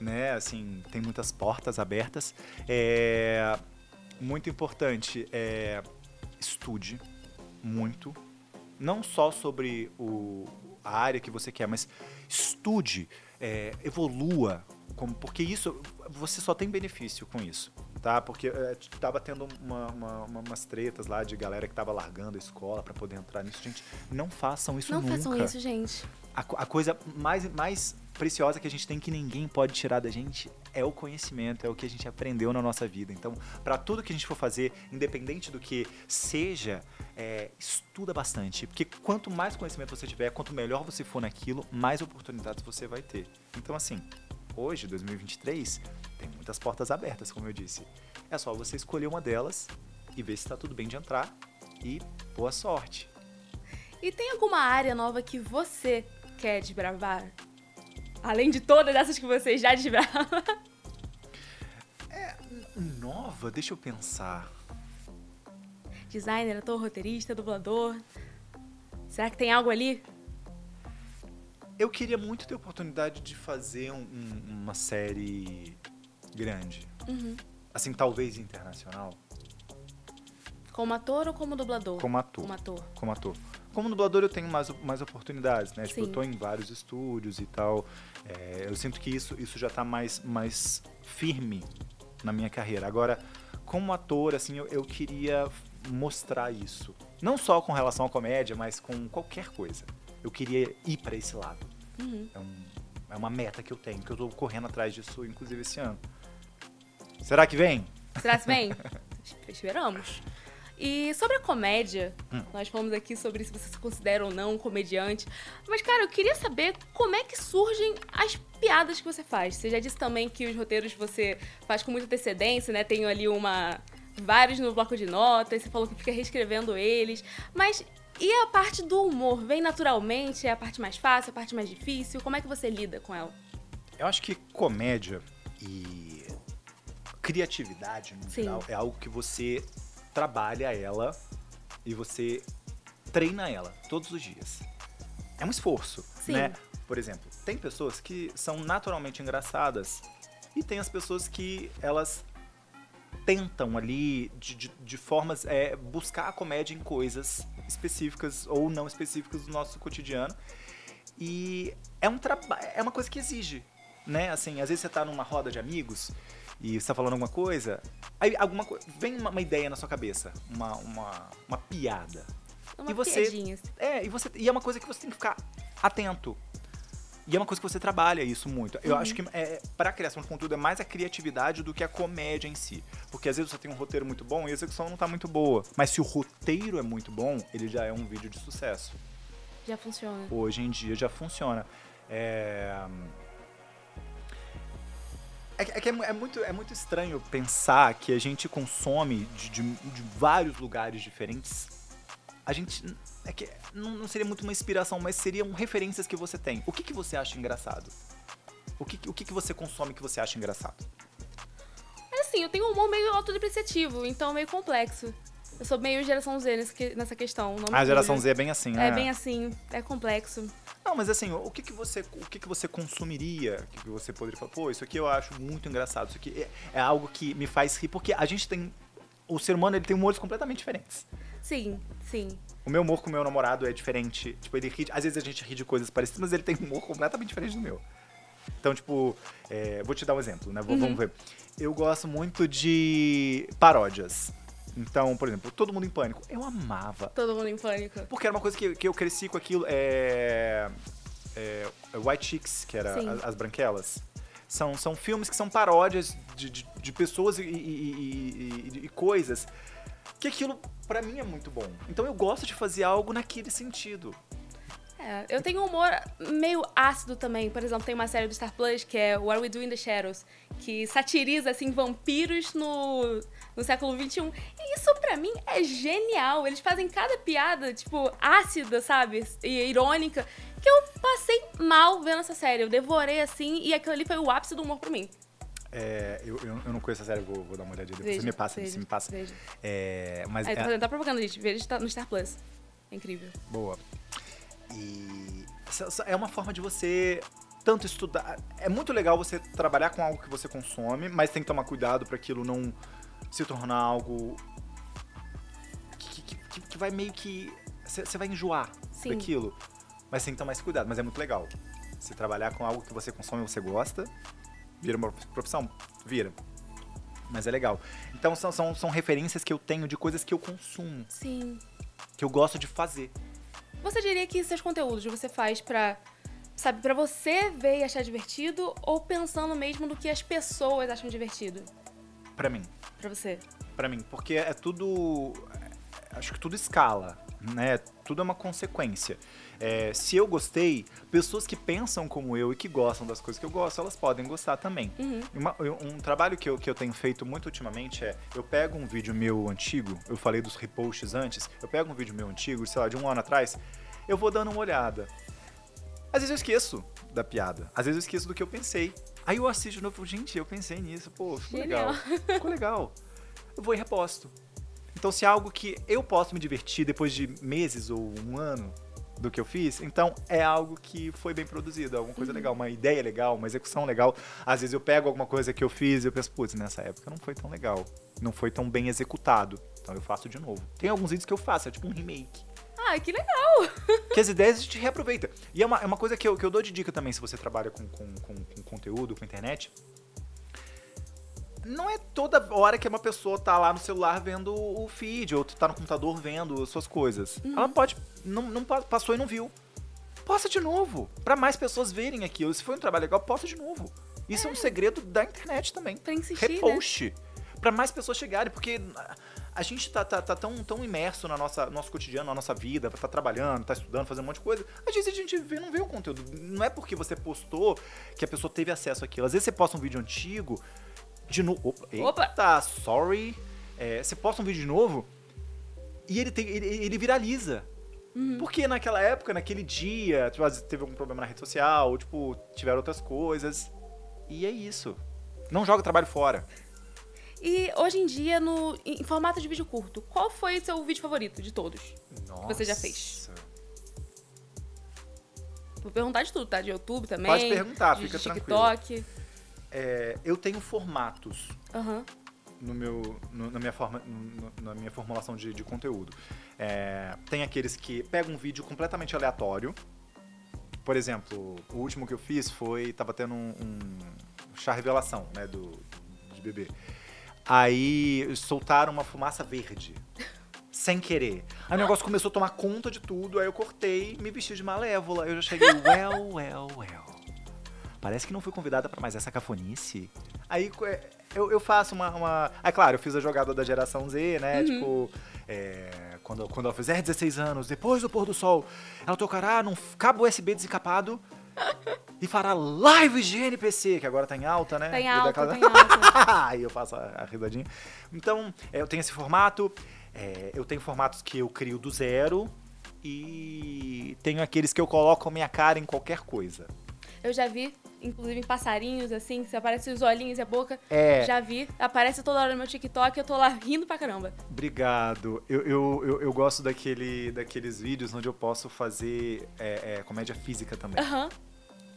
Né? Assim, tem muitas portas abertas. É muito importante, é, estude muito, não só sobre o, a área que você quer, mas estude, é, evolua, como, porque isso, você só tem benefício com isso, tá? Porque é, tava tendo uma, uma, uma, umas tretas lá de galera que tava largando a escola para poder entrar nisso. Gente, não façam isso não nunca. Não façam isso, gente. A, a coisa mais... mais preciosa que a gente tem, que ninguém pode tirar da gente, é o conhecimento, é o que a gente aprendeu na nossa vida. Então, para tudo que a gente for fazer, independente do que seja, é, estuda bastante. Porque quanto mais conhecimento você tiver, quanto melhor você for naquilo, mais oportunidades você vai ter. Então, assim, hoje, dois mil e vinte e três, tem muitas portas abertas, como eu disse. É só você escolher uma delas e ver se está tudo bem de entrar. E boa sorte! E tem alguma área nova que você quer desbravar? Além de todas essas que você já desbrava. É, nova? Deixa eu pensar. Designer, ator, roteirista, dublador. Será que tem algo ali? Eu queria muito ter a oportunidade de fazer um, um, uma série grande. Uhum. Assim, talvez internacional. Como ator ou como dublador? Como ator. Como ator. Como ator. Como dublador eu tenho mais, mais oportunidades, né? Sim. Tipo, eu tô em vários estúdios e tal. É, eu sinto que isso, isso já tá mais, mais firme na minha carreira. Agora, como ator, assim, eu, eu queria mostrar isso. Não só com relação à comédia, mas com qualquer coisa. Eu queria ir pra esse lado. Uhum. É, um, é uma meta que eu tenho, que eu tô correndo atrás disso, inclusive, esse ano. Será que vem? Será que vem? Esperamos. E sobre a comédia, hum. nós falamos aqui sobre se você se considera ou não um comediante. Mas, cara, eu queria saber como é que surgem as piadas que você faz. Você já disse também que os roteiros você faz com muita antecedência, né? Tem ali uma... vários no bloco de notas, você falou que fica reescrevendo eles. Mas e a parte do humor? Vem naturalmente? É a parte mais fácil, a parte mais difícil? Como é que você lida com ela? Eu acho que comédia e criatividade, no Sim. geral, é algo que você... trabalha ela e você treina ela todos os dias. É um esforço, Sim. né? Por exemplo, tem pessoas que são naturalmente engraçadas e tem as pessoas que elas tentam ali de, de, de formas, é, buscar a comédia em coisas específicas ou não específicas do nosso cotidiano. E é, um traba- é uma coisa que exige, né? Assim, às vezes você tá numa roda de amigos e você tá falando alguma coisa, aí alguma co- vem uma, uma ideia na sua cabeça, uma, uma, uma piada. Uma e você, piadinha. É, e, você, e é uma coisa que você tem que ficar atento. E é uma coisa que você trabalha isso muito. Eu uhum. acho que é, pra criação de conteúdo é mais a criatividade do que a comédia em si. Porque às vezes você tem um roteiro muito bom e a execução não tá muito boa. Mas se o roteiro é muito bom, ele já é um vídeo de sucesso. Já funciona. Hoje em dia já funciona. É... É que é, é, muito, é muito estranho pensar que a gente consome de, de, de vários lugares diferentes. A gente... É que não, não seria muito uma inspiração, mas seriam referências que você tem. O que, que você acha engraçado? O, que, o que, que você consome que você acha engraçado? Mas assim, eu tenho um humor meio autodepreciativo, então meio complexo. Eu sou meio geração Z nessa questão. Não ah, a geração Z é bem assim, né? É bem assim, é complexo. Não, mas assim, o que, que, você, o que, que você consumiria? O que você poderia falar? Pô, isso aqui eu acho muito engraçado. Isso aqui é, é algo que me faz rir. Porque a gente tem... O ser humano, ele tem humores completamente diferentes. Sim, sim. O meu humor com o meu namorado é diferente. Tipo, ele ri... Às vezes a gente ri de coisas parecidas, mas ele tem um humor completamente diferente do meu. Então, tipo... É, vou te dar um exemplo, né? Vou, uhum. Vamos ver. Eu gosto muito de paródias. Então, por exemplo, Todo Mundo em Pânico. Eu amava. Todo Mundo em Pânico. Porque era uma coisa que, que eu cresci com aquilo. É, é, White Chicks, que era as, as branquelas. São, são filmes que são paródias de, de, de pessoas e, e, e, e, e coisas. Que aquilo, pra mim, é muito bom. Então eu gosto de fazer algo naquele sentido. É, eu tenho um humor meio ácido também. Por exemplo, tem uma série do Star Plus que é What We Do in the Shadows, que satiriza, assim, vampiros no, no século vinte e um. E isso, pra mim, é genial. Eles fazem cada piada, tipo, ácida, sabe? E irônica. Que eu passei mal vendo essa série. Eu devorei, assim, e aquilo ali foi o ápice do humor pra mim. É, eu, eu não conheço a série, vou, vou dar uma olhadinha. Veja, você me passa, veja, você me passa. Veja. É, mas... Aí, tô fazendo, tá propaganda, gente. Veja no Star Plus. É incrível. Boa. E é uma forma de você tanto estudar... É muito legal você trabalhar com algo que você consome, mas tem que tomar cuidado para aquilo não se tornar algo que, que, que vai meio que... Você vai enjoar Sim. daquilo. Mas tem que tomar esse cuidado, mas é muito legal. Você trabalhar com algo que você consome e você gosta, vira uma profissão? Vira. Mas é legal. Então são, são, são referências que eu tenho de coisas que eu consumo. Sim. Que eu gosto de fazer. Você diria que seus conteúdos você faz pra, sabe, pra você ver e achar divertido ou pensando mesmo no que as pessoas acham divertido? Pra mim. Pra você? Pra mim, porque é tudo... Acho que tudo escala, né? Tudo é uma consequência. É, se eu gostei, pessoas que pensam como eu e que gostam das coisas que eu gosto, elas podem gostar também. Uhum. Uma, um trabalho que eu, que eu tenho feito muito ultimamente é, eu pego um vídeo meu antigo, eu falei dos reposts antes, eu pego um vídeo meu antigo, sei lá, de um ano atrás, eu vou dando uma olhada. Às vezes eu esqueço da piada, às vezes eu esqueço do que eu pensei. Aí eu assisto de novo, gente, eu pensei nisso, pô, ficou legal, ficou legal. Eu vou e reposto. Então se é algo que eu posso me divertir depois de meses ou um ano, do que eu fiz, então é algo que foi bem produzido, alguma coisa uhum. legal, uma ideia legal, uma execução legal. Às vezes eu pego alguma coisa que eu fiz e eu penso, putz, nessa época não foi tão legal, não foi tão bem executado, então eu faço de novo. Tem alguns vídeos que eu faço, é tipo um remake. Ah, que legal! Que as ideias a gente reaproveita. E é uma, é uma coisa que eu, que eu dou de dica também, se você trabalha com, com, com, com conteúdo, com internet. Não é toda hora que uma pessoa tá lá no celular vendo o feed, ou tá no computador vendo suas coisas. Uhum. Ela pode, não, não passou e não viu. Posta de novo, pra mais pessoas verem aquilo. Se foi um trabalho legal, posta de novo. Isso é, é um segredo da internet também. Pra insistir, repost, né? Pra mais pessoas chegarem, porque a gente tá, tá, tá tão, tão imerso no nosso cotidiano, na nossa vida, tá trabalhando, tá estudando, fazendo um monte de coisa, às vezes a gente vê, não vê o conteúdo. Não é porque você postou que a pessoa teve acesso àquilo. Às vezes você posta um vídeo antigo, de novo... Opa, opa. Eita, sorry. É, você posta um vídeo de novo e ele, tem, ele, ele viraliza. Uhum. Porque naquela época, naquele dia, tipo, teve algum problema na rede social, ou tipo, tiveram outras coisas. E é isso. Não joga o trabalho fora. E hoje em dia, no, em formato de vídeo curto, qual foi o seu vídeo favorito de todos? Nossa. Que você já fez? Vou perguntar de tudo, tá? De YouTube também. Pode perguntar, de, fica de TikTok. Tranquilo. É, eu tenho formatos uhum. no meu, no, na, minha forma, no, na minha formulação de, de conteúdo. É, tem aqueles que pegam um vídeo completamente aleatório. Por exemplo, o último que eu fiz foi... Tava tendo um, um chá revelação, né? Do, do bebê. Aí soltaram uma fumaça verde, sem querer. Aí o negócio começou a tomar conta de tudo, aí eu cortei, me vesti de Malévola. Eu já cheguei, well, well, well. Parece que não fui convidada pra mais essa cafonice. Aí eu, eu faço uma, uma... Aí, claro, eu fiz a jogada da geração Z, né? Uhum. Tipo, é, quando, quando ela fizer dezesseis anos, depois do pôr do sol, ela tocará num cabo U S B desencapado e fará live de N P C, que agora tá em alta, né? Tá em alta, daquela... tá em alta. Aí eu faço a, a risadinha. Então, é, eu tenho esse formato. É, eu tenho formatos que eu crio do zero. E tenho aqueles que eu coloco a minha cara em qualquer coisa. Eu já vi, inclusive em passarinhos, assim, que aparecem os olhinhos e a boca. É. Já vi. Aparece toda hora no meu TikTok e eu tô lá rindo pra caramba. Obrigado. Eu, eu, eu, eu gosto daquele, daqueles vídeos onde eu posso fazer é, é, comédia física também. Aham. Uhum.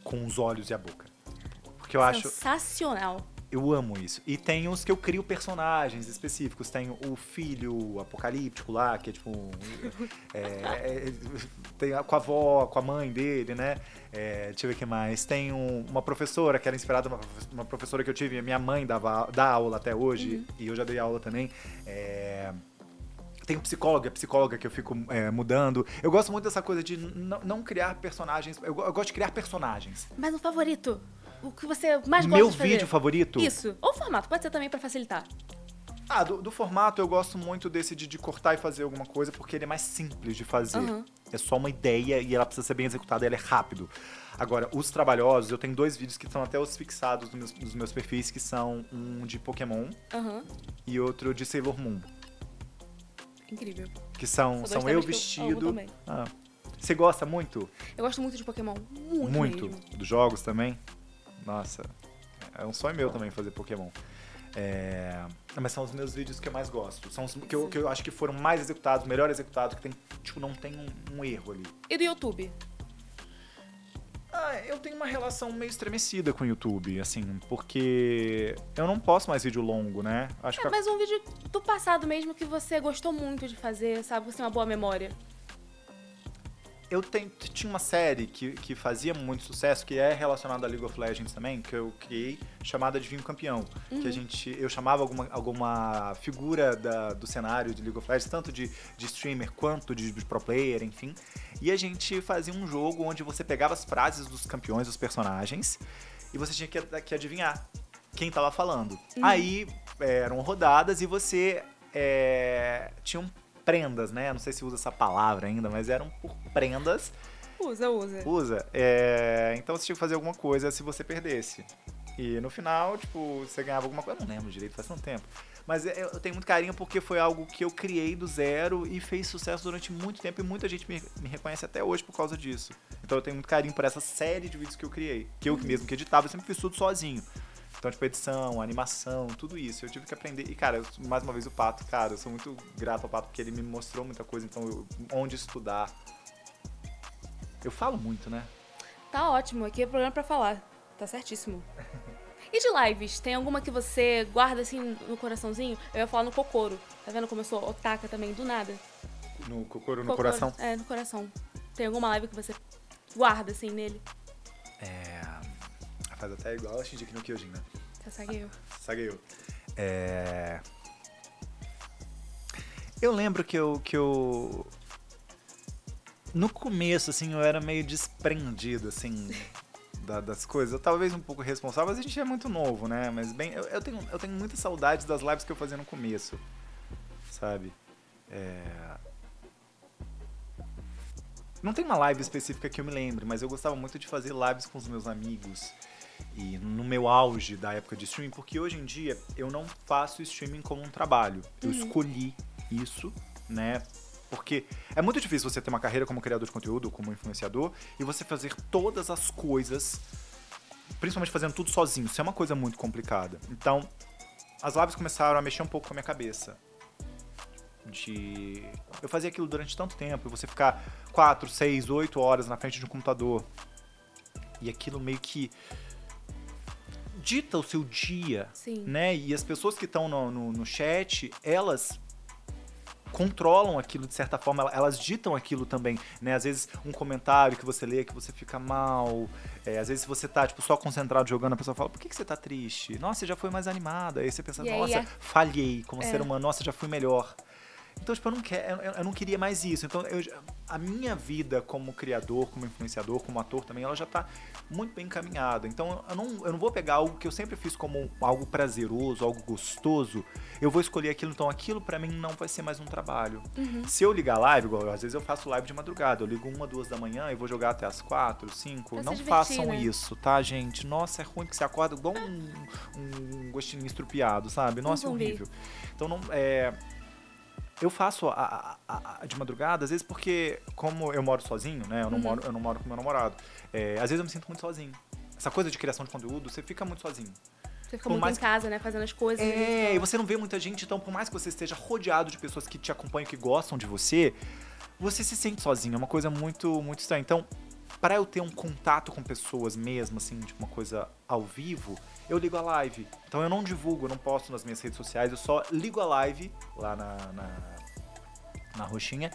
Com os olhos e a boca. Porque eu acho... Sensacional. Eu amo isso. E tem os que eu crio personagens específicos. Tem o filho apocalíptico lá, que é tipo... é, é, tem a, com a avó, com a mãe dele, né? É, deixa eu ver o que mais. Tem um, uma professora que era inspirada numa uma professora que eu tive. Minha mãe dava, dá aula até hoje. Uhum. E eu já dei aula também. É... Tem um psicólogo, é psicóloga que eu fico é, mudando. Eu gosto muito dessa coisa de n- não criar personagens. Eu, eu gosto de criar personagens. Mas um favorito? O que você mais gosta Meu de fazer? Meu vídeo favorito? Isso. Ou formato, pode ser também pra facilitar. Ah, do, do formato eu gosto muito desse de, de cortar e fazer alguma coisa, porque ele é mais simples de fazer. Uhum. É só uma ideia e ela precisa ser bem executada, ela é rápido. Agora, os trabalhosos, eu tenho dois vídeos que estão até os fixados nos meus, nos meus perfis, que são um de Pokémon uhum. e outro de Sailor Moon. Incrível. Que são, são eu vestido. Eu ah. Você gosta muito? Eu gosto muito de Pokémon. Muito. Muito. Mesmo. Dos jogos também? Nossa. É um sonho meu também fazer Pokémon. É... Mas são os meus vídeos que eu mais gosto. São os que eu, que eu acho que foram mais executados, melhor executados, que tem, tipo, não tem um, um erro ali. E do YouTube? Ah, eu tenho uma relação meio estremecida com o YouTube, assim, porque eu não posto mais vídeo longo, né? Acho é, que a... mas um vídeo do passado mesmo que você gostou muito de fazer, sabe? Você tem uma boa memória. Eu tenho, tinha uma série que, que fazia muito sucesso, que é relacionada a League of Legends também, que eu criei, chamada Adivinha o Campeão. Uhum. Que a gente, eu chamava alguma, alguma figura da, do cenário de League of Legends, tanto de, de streamer quanto de, de pro player, enfim. E a gente fazia um jogo onde você pegava as frases dos campeões, dos personagens, e você tinha que, que adivinhar quem tava falando. Uhum. Aí eram rodadas e você é, tinha um... prendas, né? Não sei se usa essa palavra ainda, mas eram por prendas. Usa, usa. Usa. É... Então você tinha que fazer alguma coisa se você perdesse. E no final, tipo, você ganhava alguma coisa. Eu não lembro direito, faz tanto tempo. Mas eu tenho muito carinho porque foi algo que eu criei do zero e fez sucesso durante muito tempo. E muita gente me, me reconhece até hoje por causa disso. Então eu tenho muito carinho por essa série de vídeos que eu criei. Que eu mesmo que editava, eu sempre fiz tudo sozinho. Então, tipo, edição, animação, tudo isso. Eu tive que aprender. E, cara, eu, mais uma vez o Pato, cara, eu sou muito grato ao Pato, porque ele me mostrou muita coisa, então, eu, onde estudar. Eu falo muito, né? Tá ótimo, aqui é programa pra falar. Tá certíssimo. E de lives, tem alguma que você guarda, assim, no coraçãozinho? Eu ia falar no Kokoro. Tá vendo como eu sou otaka também, do nada? No Kokoro, no Kokoro, coração? É, no coração. Tem alguma live que você guarda, assim, nele? É... Faz até igual a Shinji no Kyojin, né? Sagueu. Sagueu. É... Eu lembro que eu, que eu... No começo, assim, eu era meio desprendido, assim, da, das coisas. Talvez um pouco responsável, mas a gente é muito novo, né? Mas bem, eu, eu, tenho, eu tenho muita saudade das lives que eu fazia no começo. sabe? É... Não tem uma live específica que eu me lembre, mas eu gostava muito de fazer lives com os meus amigos. E no meu auge da época de streaming, porque hoje em dia eu não faço streaming como um trabalho. Eu uhum. escolhi isso, né? Porque é muito difícil você ter uma carreira como criador de conteúdo, como influenciador, e você fazer todas as coisas, principalmente fazendo tudo sozinho. Isso é uma coisa muito complicada. Então, as lives começaram a mexer um pouco com a minha cabeça. De... Eu fazia aquilo durante tanto tempo, e você ficar quatro, seis, oito horas na frente de um computador. E aquilo meio que... dita o seu dia, Sim. né? E as pessoas que estão no, no, no chat, elas... controlam aquilo de certa forma, elas ditam aquilo também, né? Às vezes um comentário que você lê que você fica mal, é, às vezes você tá tipo, só concentrado jogando, a pessoa fala, por que, que você tá triste? Nossa, você já foi mais animada. Aí você pensa, yeah, nossa, yeah. falhei como é. ser humano, nossa, já fui melhor. Então, tipo, eu não, quero, eu, eu não queria mais isso. Então, eu, a minha vida como criador, como influenciador, como ator também, ela já tá muito bem encaminhada. Então, eu não, eu não vou pegar algo que eu sempre fiz como algo prazeroso, algo gostoso. Eu vou escolher aquilo. Então, aquilo pra mim não vai ser mais um trabalho. Uhum. Se eu ligar live, igual, às vezes eu faço live de madrugada. Eu ligo uma, duas da manhã e vou jogar até as quatro, cinco. Não façam isso, tá, gente? Nossa, é ruim que você acorda igual um, um gostinho estrupiado, sabe? Nossa, é horrível. Então, não... É... Eu faço a, a, a de madrugada, às vezes porque, como eu moro sozinho, né? Eu não, uhum. moro, eu não moro com meu namorado. É, às vezes eu me sinto muito sozinho. Essa coisa de criação de conteúdo, você fica muito sozinho. Você fica por muito em casa, que... né? Fazendo as coisas. É, e você não vê muita gente. Então, por mais que você esteja rodeado de pessoas que te acompanham, que gostam de você, você se sente sozinho. É uma coisa muito, muito estranha. Então, para eu ter um contato com pessoas mesmo, assim, de uma coisa ao vivo... Eu ligo a live, então eu não divulgo, eu não posto nas minhas redes sociais, eu só ligo a live lá na, na, na roxinha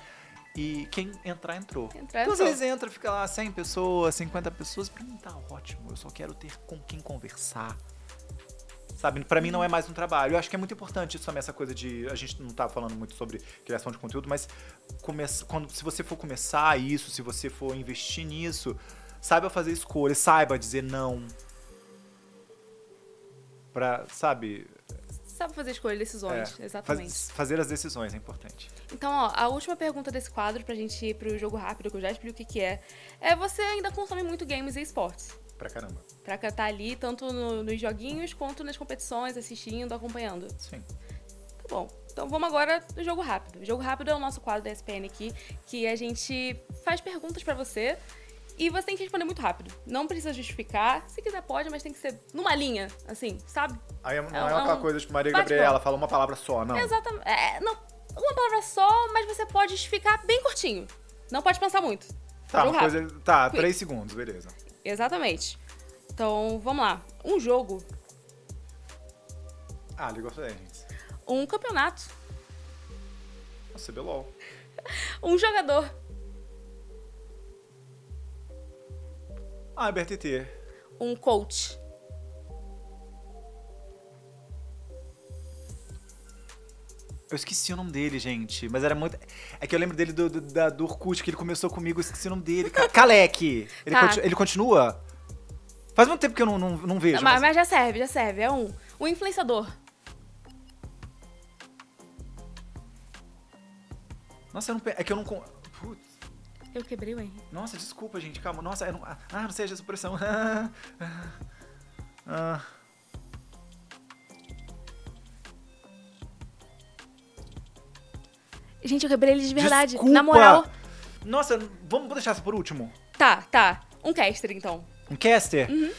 e quem entrar, entrou. Entrar, então, às vezes entra, fica lá cem pessoas, cinquenta pessoas, pra mim tá ótimo, eu só quero ter com quem conversar. Sabe, pra mim não é mais um trabalho. Eu acho que é muito importante isso também, essa coisa de... A gente não tá falando muito sobre criação de conteúdo, mas come, quando, se você for começar isso, se você for investir nisso, saiba fazer escolhas, saiba dizer não... Pra, sabe... Sabe fazer escolha, decisões, é, exatamente. Faz, fazer as decisões é importante. Então, ó, a última pergunta desse quadro, pra gente ir pro jogo rápido, que eu já explico o que que é, é você ainda consome muito games e esportes? Pra caramba. Pra estar ali, tanto no, nos joguinhos, quanto nas competições, assistindo, acompanhando? Sim. Tá bom. Então vamos agora no jogo rápido. O jogo rápido é o nosso quadro da S P N aqui, que a gente faz perguntas pra você, e você tem que responder muito rápido. Não precisa justificar. Se quiser pode, mas tem que ser numa linha, assim, sabe? Aí não é, é, é aquela um... coisa tipo Maria Gabriela, fala uma palavra só, não. Exatamente. É, não, uma palavra só, mas você pode justificar bem curtinho. Não pode pensar muito. Tá, uma coisa, tá, Quick. Três segundos, beleza. Exatamente. Então, vamos lá. Um jogo. Ah, League of Legends. Um campeonato. Nossa, C B LOL. Um jogador. Ah, B R T T. Um coach. Eu esqueci o nome dele, gente. Mas era muito... É que eu lembro dele do, do, da, do Orkut, que ele começou comigo. Eu esqueci o nome dele. Kalec. Ele, tá. conti- ele continua? Faz muito tempo que eu não, não, não vejo. Mas, mas... mas já serve, já serve. É um, um influenciador. Nossa, eu não... É que eu não... Putz. Eu quebrei o Henry. Nossa, desculpa, gente. Calma. Nossa, eu não... Ah, não sei, a supressão. Ah, ah. Gente, eu quebrei ele de verdade. Desculpa. Na moral. Nossa, vamos deixar isso por último. Tá, tá. Um caster, então. Um caster? Uhum.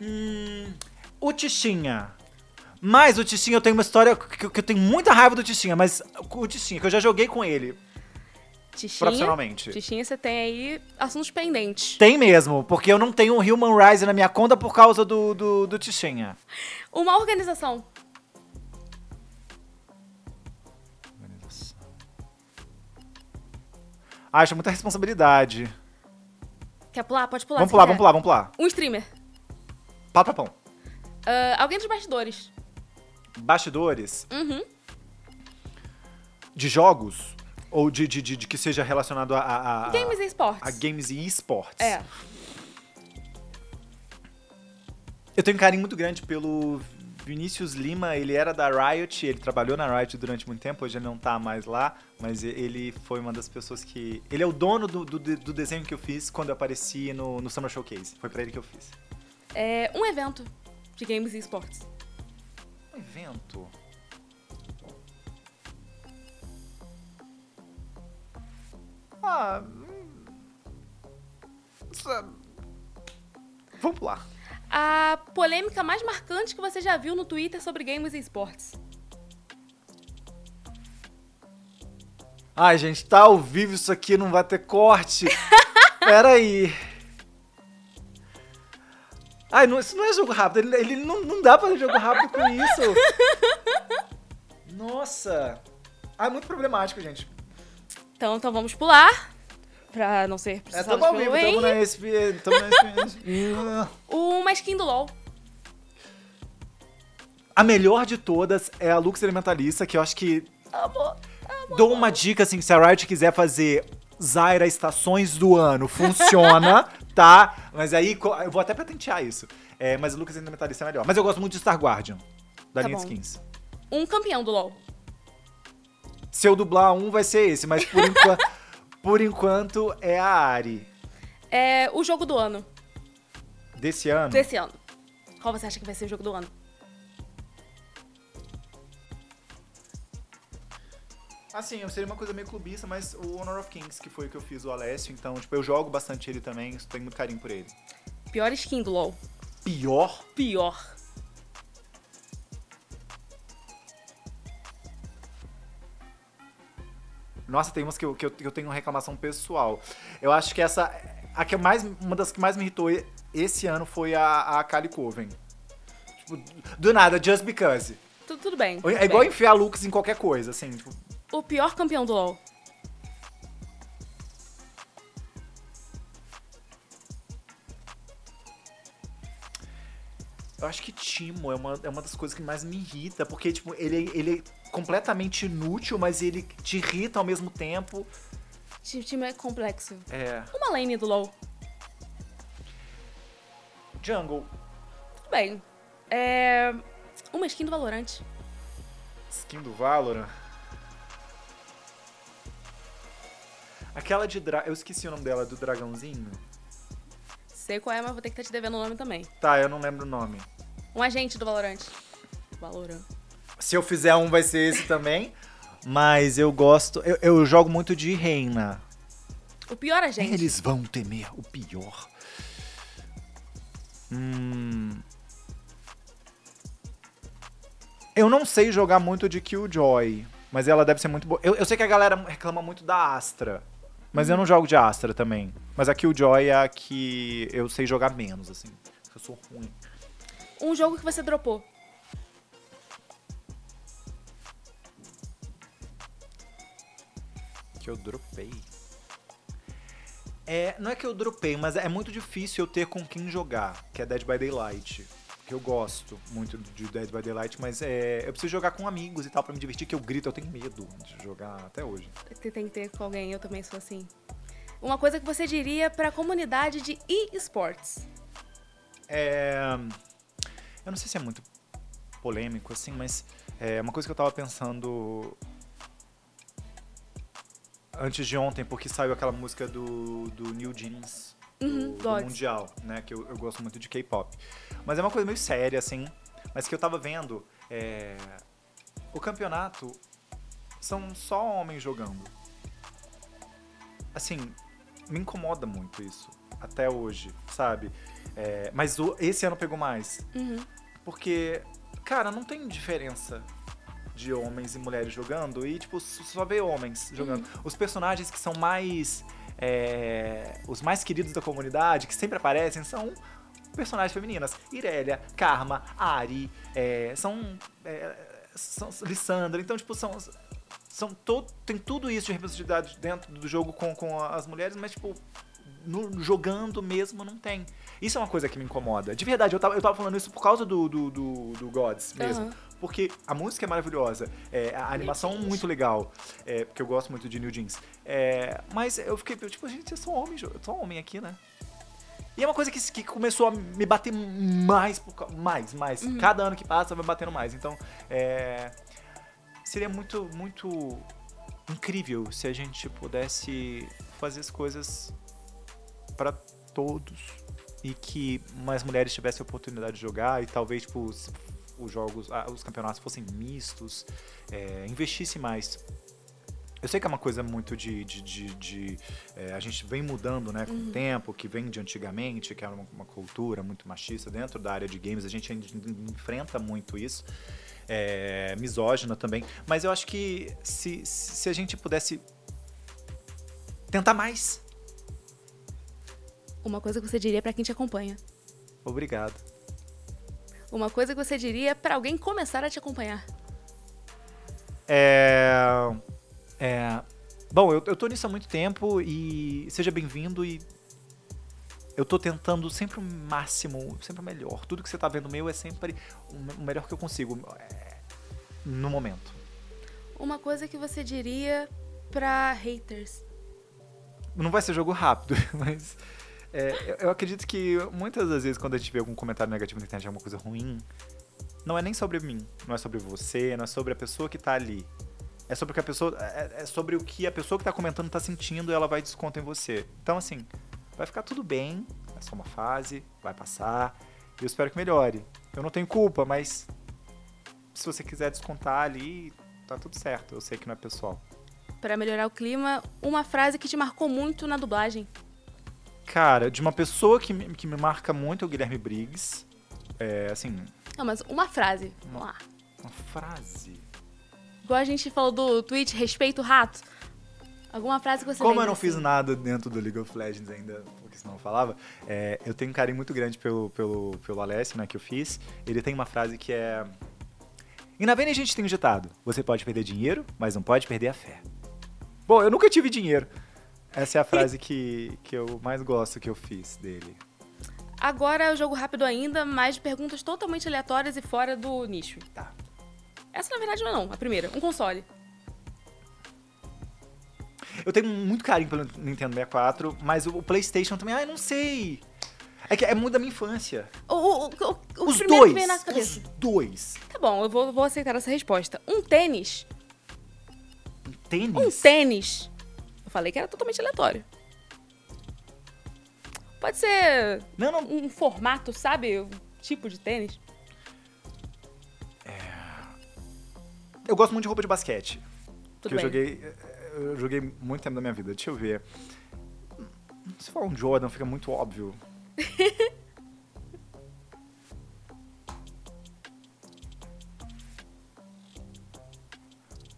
Hum, o Tichinha. Mas o Tichinha, eu tenho uma história que, que eu tenho muita raiva do Tichinha, mas o Tichinha, que eu já joguei com ele. Tichinha, profissionalmente. Tichinha, você tem aí assuntos pendentes. Tem mesmo, porque eu não tenho um Human Rise na minha conta por causa do, do, do Tichinha. Uma organização. Organização. Acho muita responsabilidade. Quer pular? Pode pular. Vamos pular, vamos pular, vamos pular. Um streamer. Patapão. Uh, alguém dos bastidores. Bastidores? Uhum. De jogos? Ou de, de, de, de que seja relacionado a... a, a games e esportes. A games e esportes. É. Eu tenho um carinho muito grande pelo Vinícius Lima, ele era da Riot, ele trabalhou na Riot durante muito tempo, hoje ele não tá mais lá, mas ele foi uma das pessoas que... Ele é o dono do, do, do desenho que eu fiz quando eu apareci no, no Summer Showcase. Foi pra ele que eu fiz. É um evento de games e esportes. Um evento? Ah... Vamos pular. A polêmica mais marcante que você já viu no Twitter sobre games e esportes. Ai, gente, tá ao vivo isso aqui, não vai ter corte. Peraí. Ai, não, isso não é jogo rápido. Ele, ele não, não dá pra fazer jogo rápido com isso. Nossa. Ah, é muito problemático, gente. Então, então vamos pular. Pra não ser precisado é, tamo pelo Henry. Tamo na S P, tamo na S P. Uma skin do LoL. A melhor de todas é a Lux Elementalista, que eu acho que... Amor, amor. Dou uma dica, assim, se a Riot quiser fazer Zyra Estações do Ano, funciona, tá? Mas aí, eu vou até patentear isso. É, mas a Lux Elementalista é melhor. Mas eu gosto muito de Star Guardian, da tá linha de skins. Um campeão do LoL. Se eu dublar um, vai ser esse, mas por enquanto... Por enquanto, é a Ari. É o jogo do ano. Desse ano? Desse ano. Qual você acha que vai ser o jogo do ano? Assim, eu seria uma coisa meio clubista, mas o Honor of Kings, que foi o que eu fiz, o Alessio. Então, tipo, eu jogo bastante ele também, tenho muito carinho por ele. Pior skin do LoL. Pior? Pior. Nossa, tem umas que eu, que, eu, que eu tenho reclamação pessoal. Eu acho que essa... A que mais, uma das que mais me irritou esse ano foi a, a Kali Coven. Tipo, do nada, just because. Tudo, tudo bem. Tudo é igual bem. Enfiar Lux em qualquer coisa, assim. Tipo... O pior campeão do LoL. Eu acho que Timo é uma, é uma das coisas que mais me irrita, porque, tipo, ele... ele completamente inútil, mas ele te irrita ao mesmo tempo. O time é complexo. É. Uma lane do LoL. Jungle. Tudo bem. É... Uma skin do Valorant. Skin do Valorant? Aquela de... Dra... Eu esqueci o nome dela, do dragãozinho. Sei qual é, mas vou ter que estar te devendo o nome também. Tá, eu não lembro o nome. Um agente do Valorant. Valorant. Se eu fizer um, vai ser esse também. Mas eu gosto... Eu, eu jogo muito de Reina. O pior é gente. Eles vão temer o pior. Hum... Eu não sei jogar muito de Killjoy. Mas ela deve ser muito boa. Eu, eu sei que a galera reclama muito da Astra. Mas hum. eu não jogo de Astra também. Mas a Killjoy é a que eu sei jogar menos, assim. Eu sou ruim. Um jogo que você dropou. Eu dropei. É, não é que eu dropei, mas é muito difícil eu ter com quem jogar, que é Dead by Daylight. Que eu gosto muito de Dead by Daylight, mas é, eu preciso jogar com amigos e tal pra me divertir, que eu grito, eu tenho medo de jogar até hoje. Você tem que ter com alguém, eu também sou assim. Uma coisa que você diria pra comunidade de e-sports? É... Eu não sei se é muito polêmico, assim, mas é uma coisa que eu tava pensando... Antes de ontem, porque saiu aquela música do, do New Jeans, uhum, do, do Mundial, né? Que eu, eu gosto muito de K-pop. Mas é uma coisa meio séria, assim. Mas que eu tava vendo, é... o campeonato são só homens jogando. Assim, me incomoda muito isso, até hoje, sabe? É... Mas o, esse ano pegou mais. Uhum. Porque, cara, não tem diferença de homens e mulheres jogando e, tipo, só vê homens jogando. Uhum. Os personagens que são mais... É, os mais queridos da comunidade, que sempre aparecem, são personagens femininas. Irelia, Karma, Ari, é, são, é, são... Lissandra. Então, tipo, são... são to, tem tudo isso de representatividade dentro do jogo com, com as mulheres, mas, tipo, no, jogando mesmo não tem. Isso é uma coisa que me incomoda. De verdade, eu tava, eu tava falando isso por causa do, do, do, do Gods mesmo. Uhum. Porque a música é maravilhosa, é, a animação é muito legal, é, porque eu gosto muito de New Jeans. É, mas eu fiquei tipo, gente, eu sou homem, eu sou homem aqui, né? E é uma coisa que, que começou a me bater mais, mais, mais. Uhum. Cada ano que passa vai batendo mais. Então, é, seria muito, muito incrível se a gente pudesse fazer as coisas para todos. E que mais mulheres tivessem a oportunidade de jogar e talvez, tipo, os, os jogos, os campeonatos fossem mistos, é, investisse mais. Eu sei que é uma coisa muito de... de, de, de é, a gente vem mudando, né, com uhum. o tempo, que vem de antigamente, que era uma, uma cultura muito machista dentro da área de games. A gente ainda enfrenta muito isso, é, misógina também. Mas eu acho que se, se a gente pudesse tentar mais... Uma coisa que você diria pra quem te acompanha. Obrigado. Uma coisa que você diria pra alguém começar a te acompanhar. É... É, bom, eu, eu tô nisso há muito tempo e seja bem-vindo e eu tô tentando sempre o máximo, sempre o melhor. Tudo que você tá vendo meu é sempre o melhor que eu consigo é, no momento. Uma coisa que você diria pra haters? Não vai ser jogo rápido, mas é, eu, eu acredito que muitas das vezes quando a gente vê algum comentário negativo na internet de alguma coisa ruim, não é nem sobre mim, não é sobre você, não é sobre a pessoa que tá ali. É sobre o que a pessoa, é sobre o que a pessoa que tá comentando tá sentindo e ela vai descontar em você. Então, assim, vai ficar tudo bem, é só uma fase, vai passar, e eu espero que melhore. Eu não tenho culpa, mas se você quiser descontar ali, tá tudo certo, eu sei que não é pessoal. Pra melhorar o clima, uma frase que te marcou muito na dublagem. Cara, de uma pessoa que me, que me marca muito é o Guilherme Briggs, é, assim... Não, mas uma frase, uma, vamos lá. Uma frase... Igual a gente falou do Twitch, respeita o rato. Alguma frase que você... Como eu não assim? fiz nada dentro do League of Legends ainda, porque senão eu falava, é, eu tenho um carinho muito grande pelo, pelo, pelo Alessio, né, que eu fiz. Ele tem uma frase que é... E na Vena a gente tem um ditado. Você pode perder dinheiro, mas não pode perder a fé. Bom, eu nunca tive dinheiro. Essa é a frase que, que eu mais gosto que eu fiz dele. Agora é o jogo rápido ainda, mas de perguntas totalmente aleatórias e fora do nicho. Tá. Essa, na verdade, não é não. A primeira. Um console. Eu tenho muito carinho pelo Nintendo sessenta e quatro, mas o PlayStation também... Ah, eu não sei. É que é muito da minha infância. O, o, o, o os dois. Que veio na cabeça. Os dois. Tá bom, eu vou, vou aceitar essa resposta. Um tênis. Um tênis? Um tênis. Eu falei que era totalmente aleatório. Pode ser não, não. um formato, sabe? Um tipo de tênis. Eu gosto muito de roupa de basquete. Tudo que bem. Eu joguei, eu joguei muito tempo da minha vida. Deixa eu ver. Se for um Jordan, fica muito óbvio.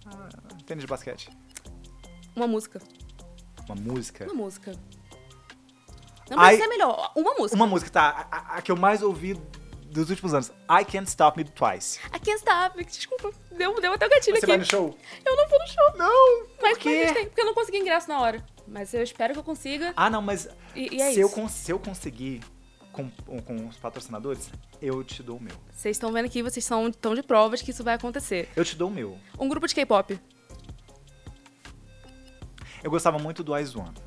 ah, tênis de basquete. Uma música. Uma música? Uma música. Não, mas I... é melhor. Uma música. Uma música, tá. A, a que eu mais ouvi... dos últimos anos. I Can't Stop Me Twice. I Can't Stop Me. Desculpa. Deu, deu até o gatilho aqui. Você vai no show? Eu não vou no show. Não. Mas por quê? Tem, porque eu não consegui ingresso na hora. Mas eu espero que eu consiga. Ah, não, mas e, e é se, eu, se eu conseguir com, com os patrocinadores, eu te dou o meu. Vocês estão vendo aqui, vocês são tão de provas que isso vai acontecer. Eu te dou o meu. Um grupo de K-pop. Eu gostava muito do I Z O N E.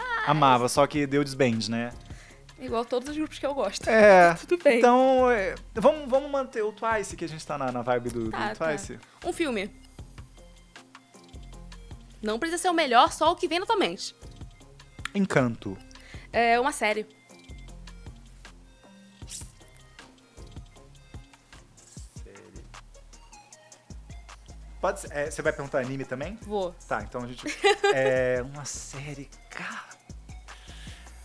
Ah, amava, só que deu desband, né? Igual todos os grupos que eu gosto. É. Tudo bem. Então, é, vamos, vamos manter o Twice, que a gente tá na, na vibe do, tá, do Twice. Tá. Um filme. Não precisa ser o melhor, só o que vem na tua mente. Encanto. É uma série. Série. Pode ser, é, você vai perguntar anime também? Vou. Tá, então a gente... é uma série, cara...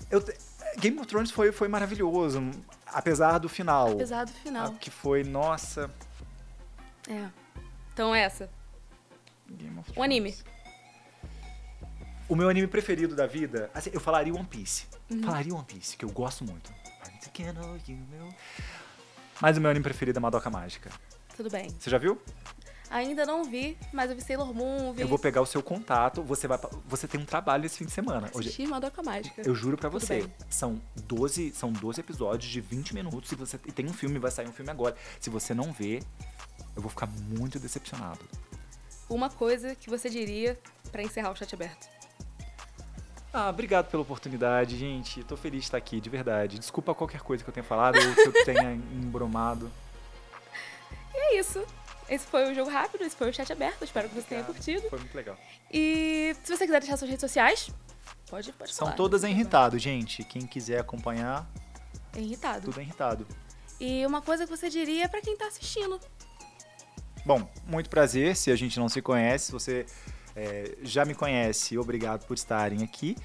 Eu... Te... Game of Thrones foi, foi maravilhoso, apesar do final. Apesar do final. Que foi, nossa... É. Então essa. Game of Thrones. Um anime. O meu anime preferido da vida, assim, eu falaria One Piece. Uhum. Falaria One Piece, que eu gosto muito. Mas o meu anime preferido é Madoka Mágica. Tudo bem. Você já viu? Ainda não vi, mas eu vi Sailor Moon, vi... Eu vou pegar o seu contato, você, vai, você tem um trabalho esse fim de semana. Assistir Madoka Mágica. Eu juro pra Tudo você, bem. são doze, são doze episódios de vinte minutos e, você, e tem um filme, vai sair um filme agora. Se você não vê, eu vou ficar muito decepcionado. Uma coisa que você diria pra encerrar o chat aberto. Ah, obrigado pela oportunidade, gente. Tô feliz de estar aqui, de verdade. Desculpa qualquer coisa que eu tenha falado ou que eu tenha embromado. E é isso. Esse foi o Jogo Rápido, esse foi o Chat Aberto. Espero que você tenha curtido. Foi muito legal. E se você quiser deixar suas redes sociais, pode, pode falar. São todas em Irritado, gente. Quem quiser acompanhar... É Irritado. Tudo é Irritado. E uma coisa que você diria pra quem tá assistindo? Bom, muito prazer. Se a gente não se conhece, se você... É, já me conhece, obrigado por estarem aqui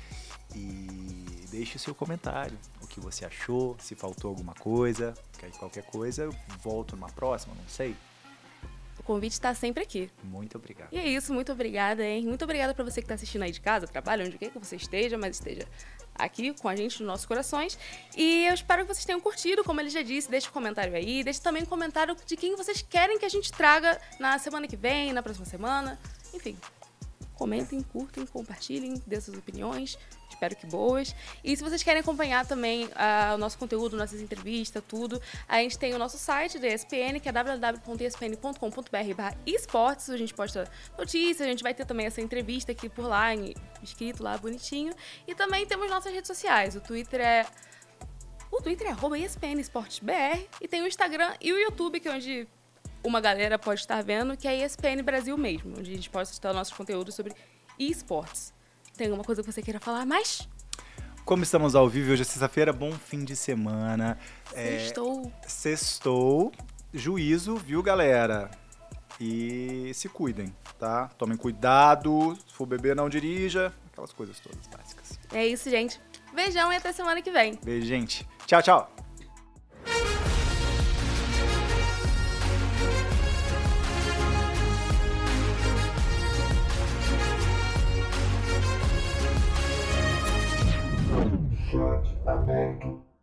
e deixe o seu comentário, o que você achou, se faltou alguma coisa, qualquer coisa, eu volto numa próxima, não sei. O convite está sempre aqui. Muito obrigado. E é isso, muito obrigada, hein? Muito obrigada para você que está assistindo aí de casa, trabalho, onde quer que você esteja, mas esteja aqui com a gente nos nossos corações. E eu espero que vocês tenham curtido, como ele já disse, deixe um comentário aí, deixe também um comentário de quem vocês querem que a gente traga na semana que vem, na próxima semana, enfim... Comentem, curtem, compartilhem, dê suas opiniões, espero que boas. E se vocês querem acompanhar também uh, o nosso conteúdo, nossas entrevistas, tudo, a gente tem o nosso site da E S P N, que é w w w ponto e s p n ponto com ponto b r barra esportes. A gente posta notícias, a gente vai ter também essa entrevista aqui por lá, escrito lá, bonitinho. E também temos nossas redes sociais, o Twitter é... O Twitter é arroba E S P N Esportes B R e tem o Instagram e o YouTube, que é onde... uma galera pode estar vendo, que é a E S P N Brasil mesmo, onde a gente pode estar nossos conteúdos sobre esportes. Tem alguma coisa que você queira falar mais? Como estamos ao vivo, hoje é sexta-feira, bom fim de semana. Sextou. É, sextou. Juízo, viu, galera? E se cuidem, tá? Tomem cuidado, se for beber, não dirija. Aquelas coisas todas básicas. É isso, gente. Beijão e até semana que vem. Beijo, gente. Tchau, tchau. Shut up, man.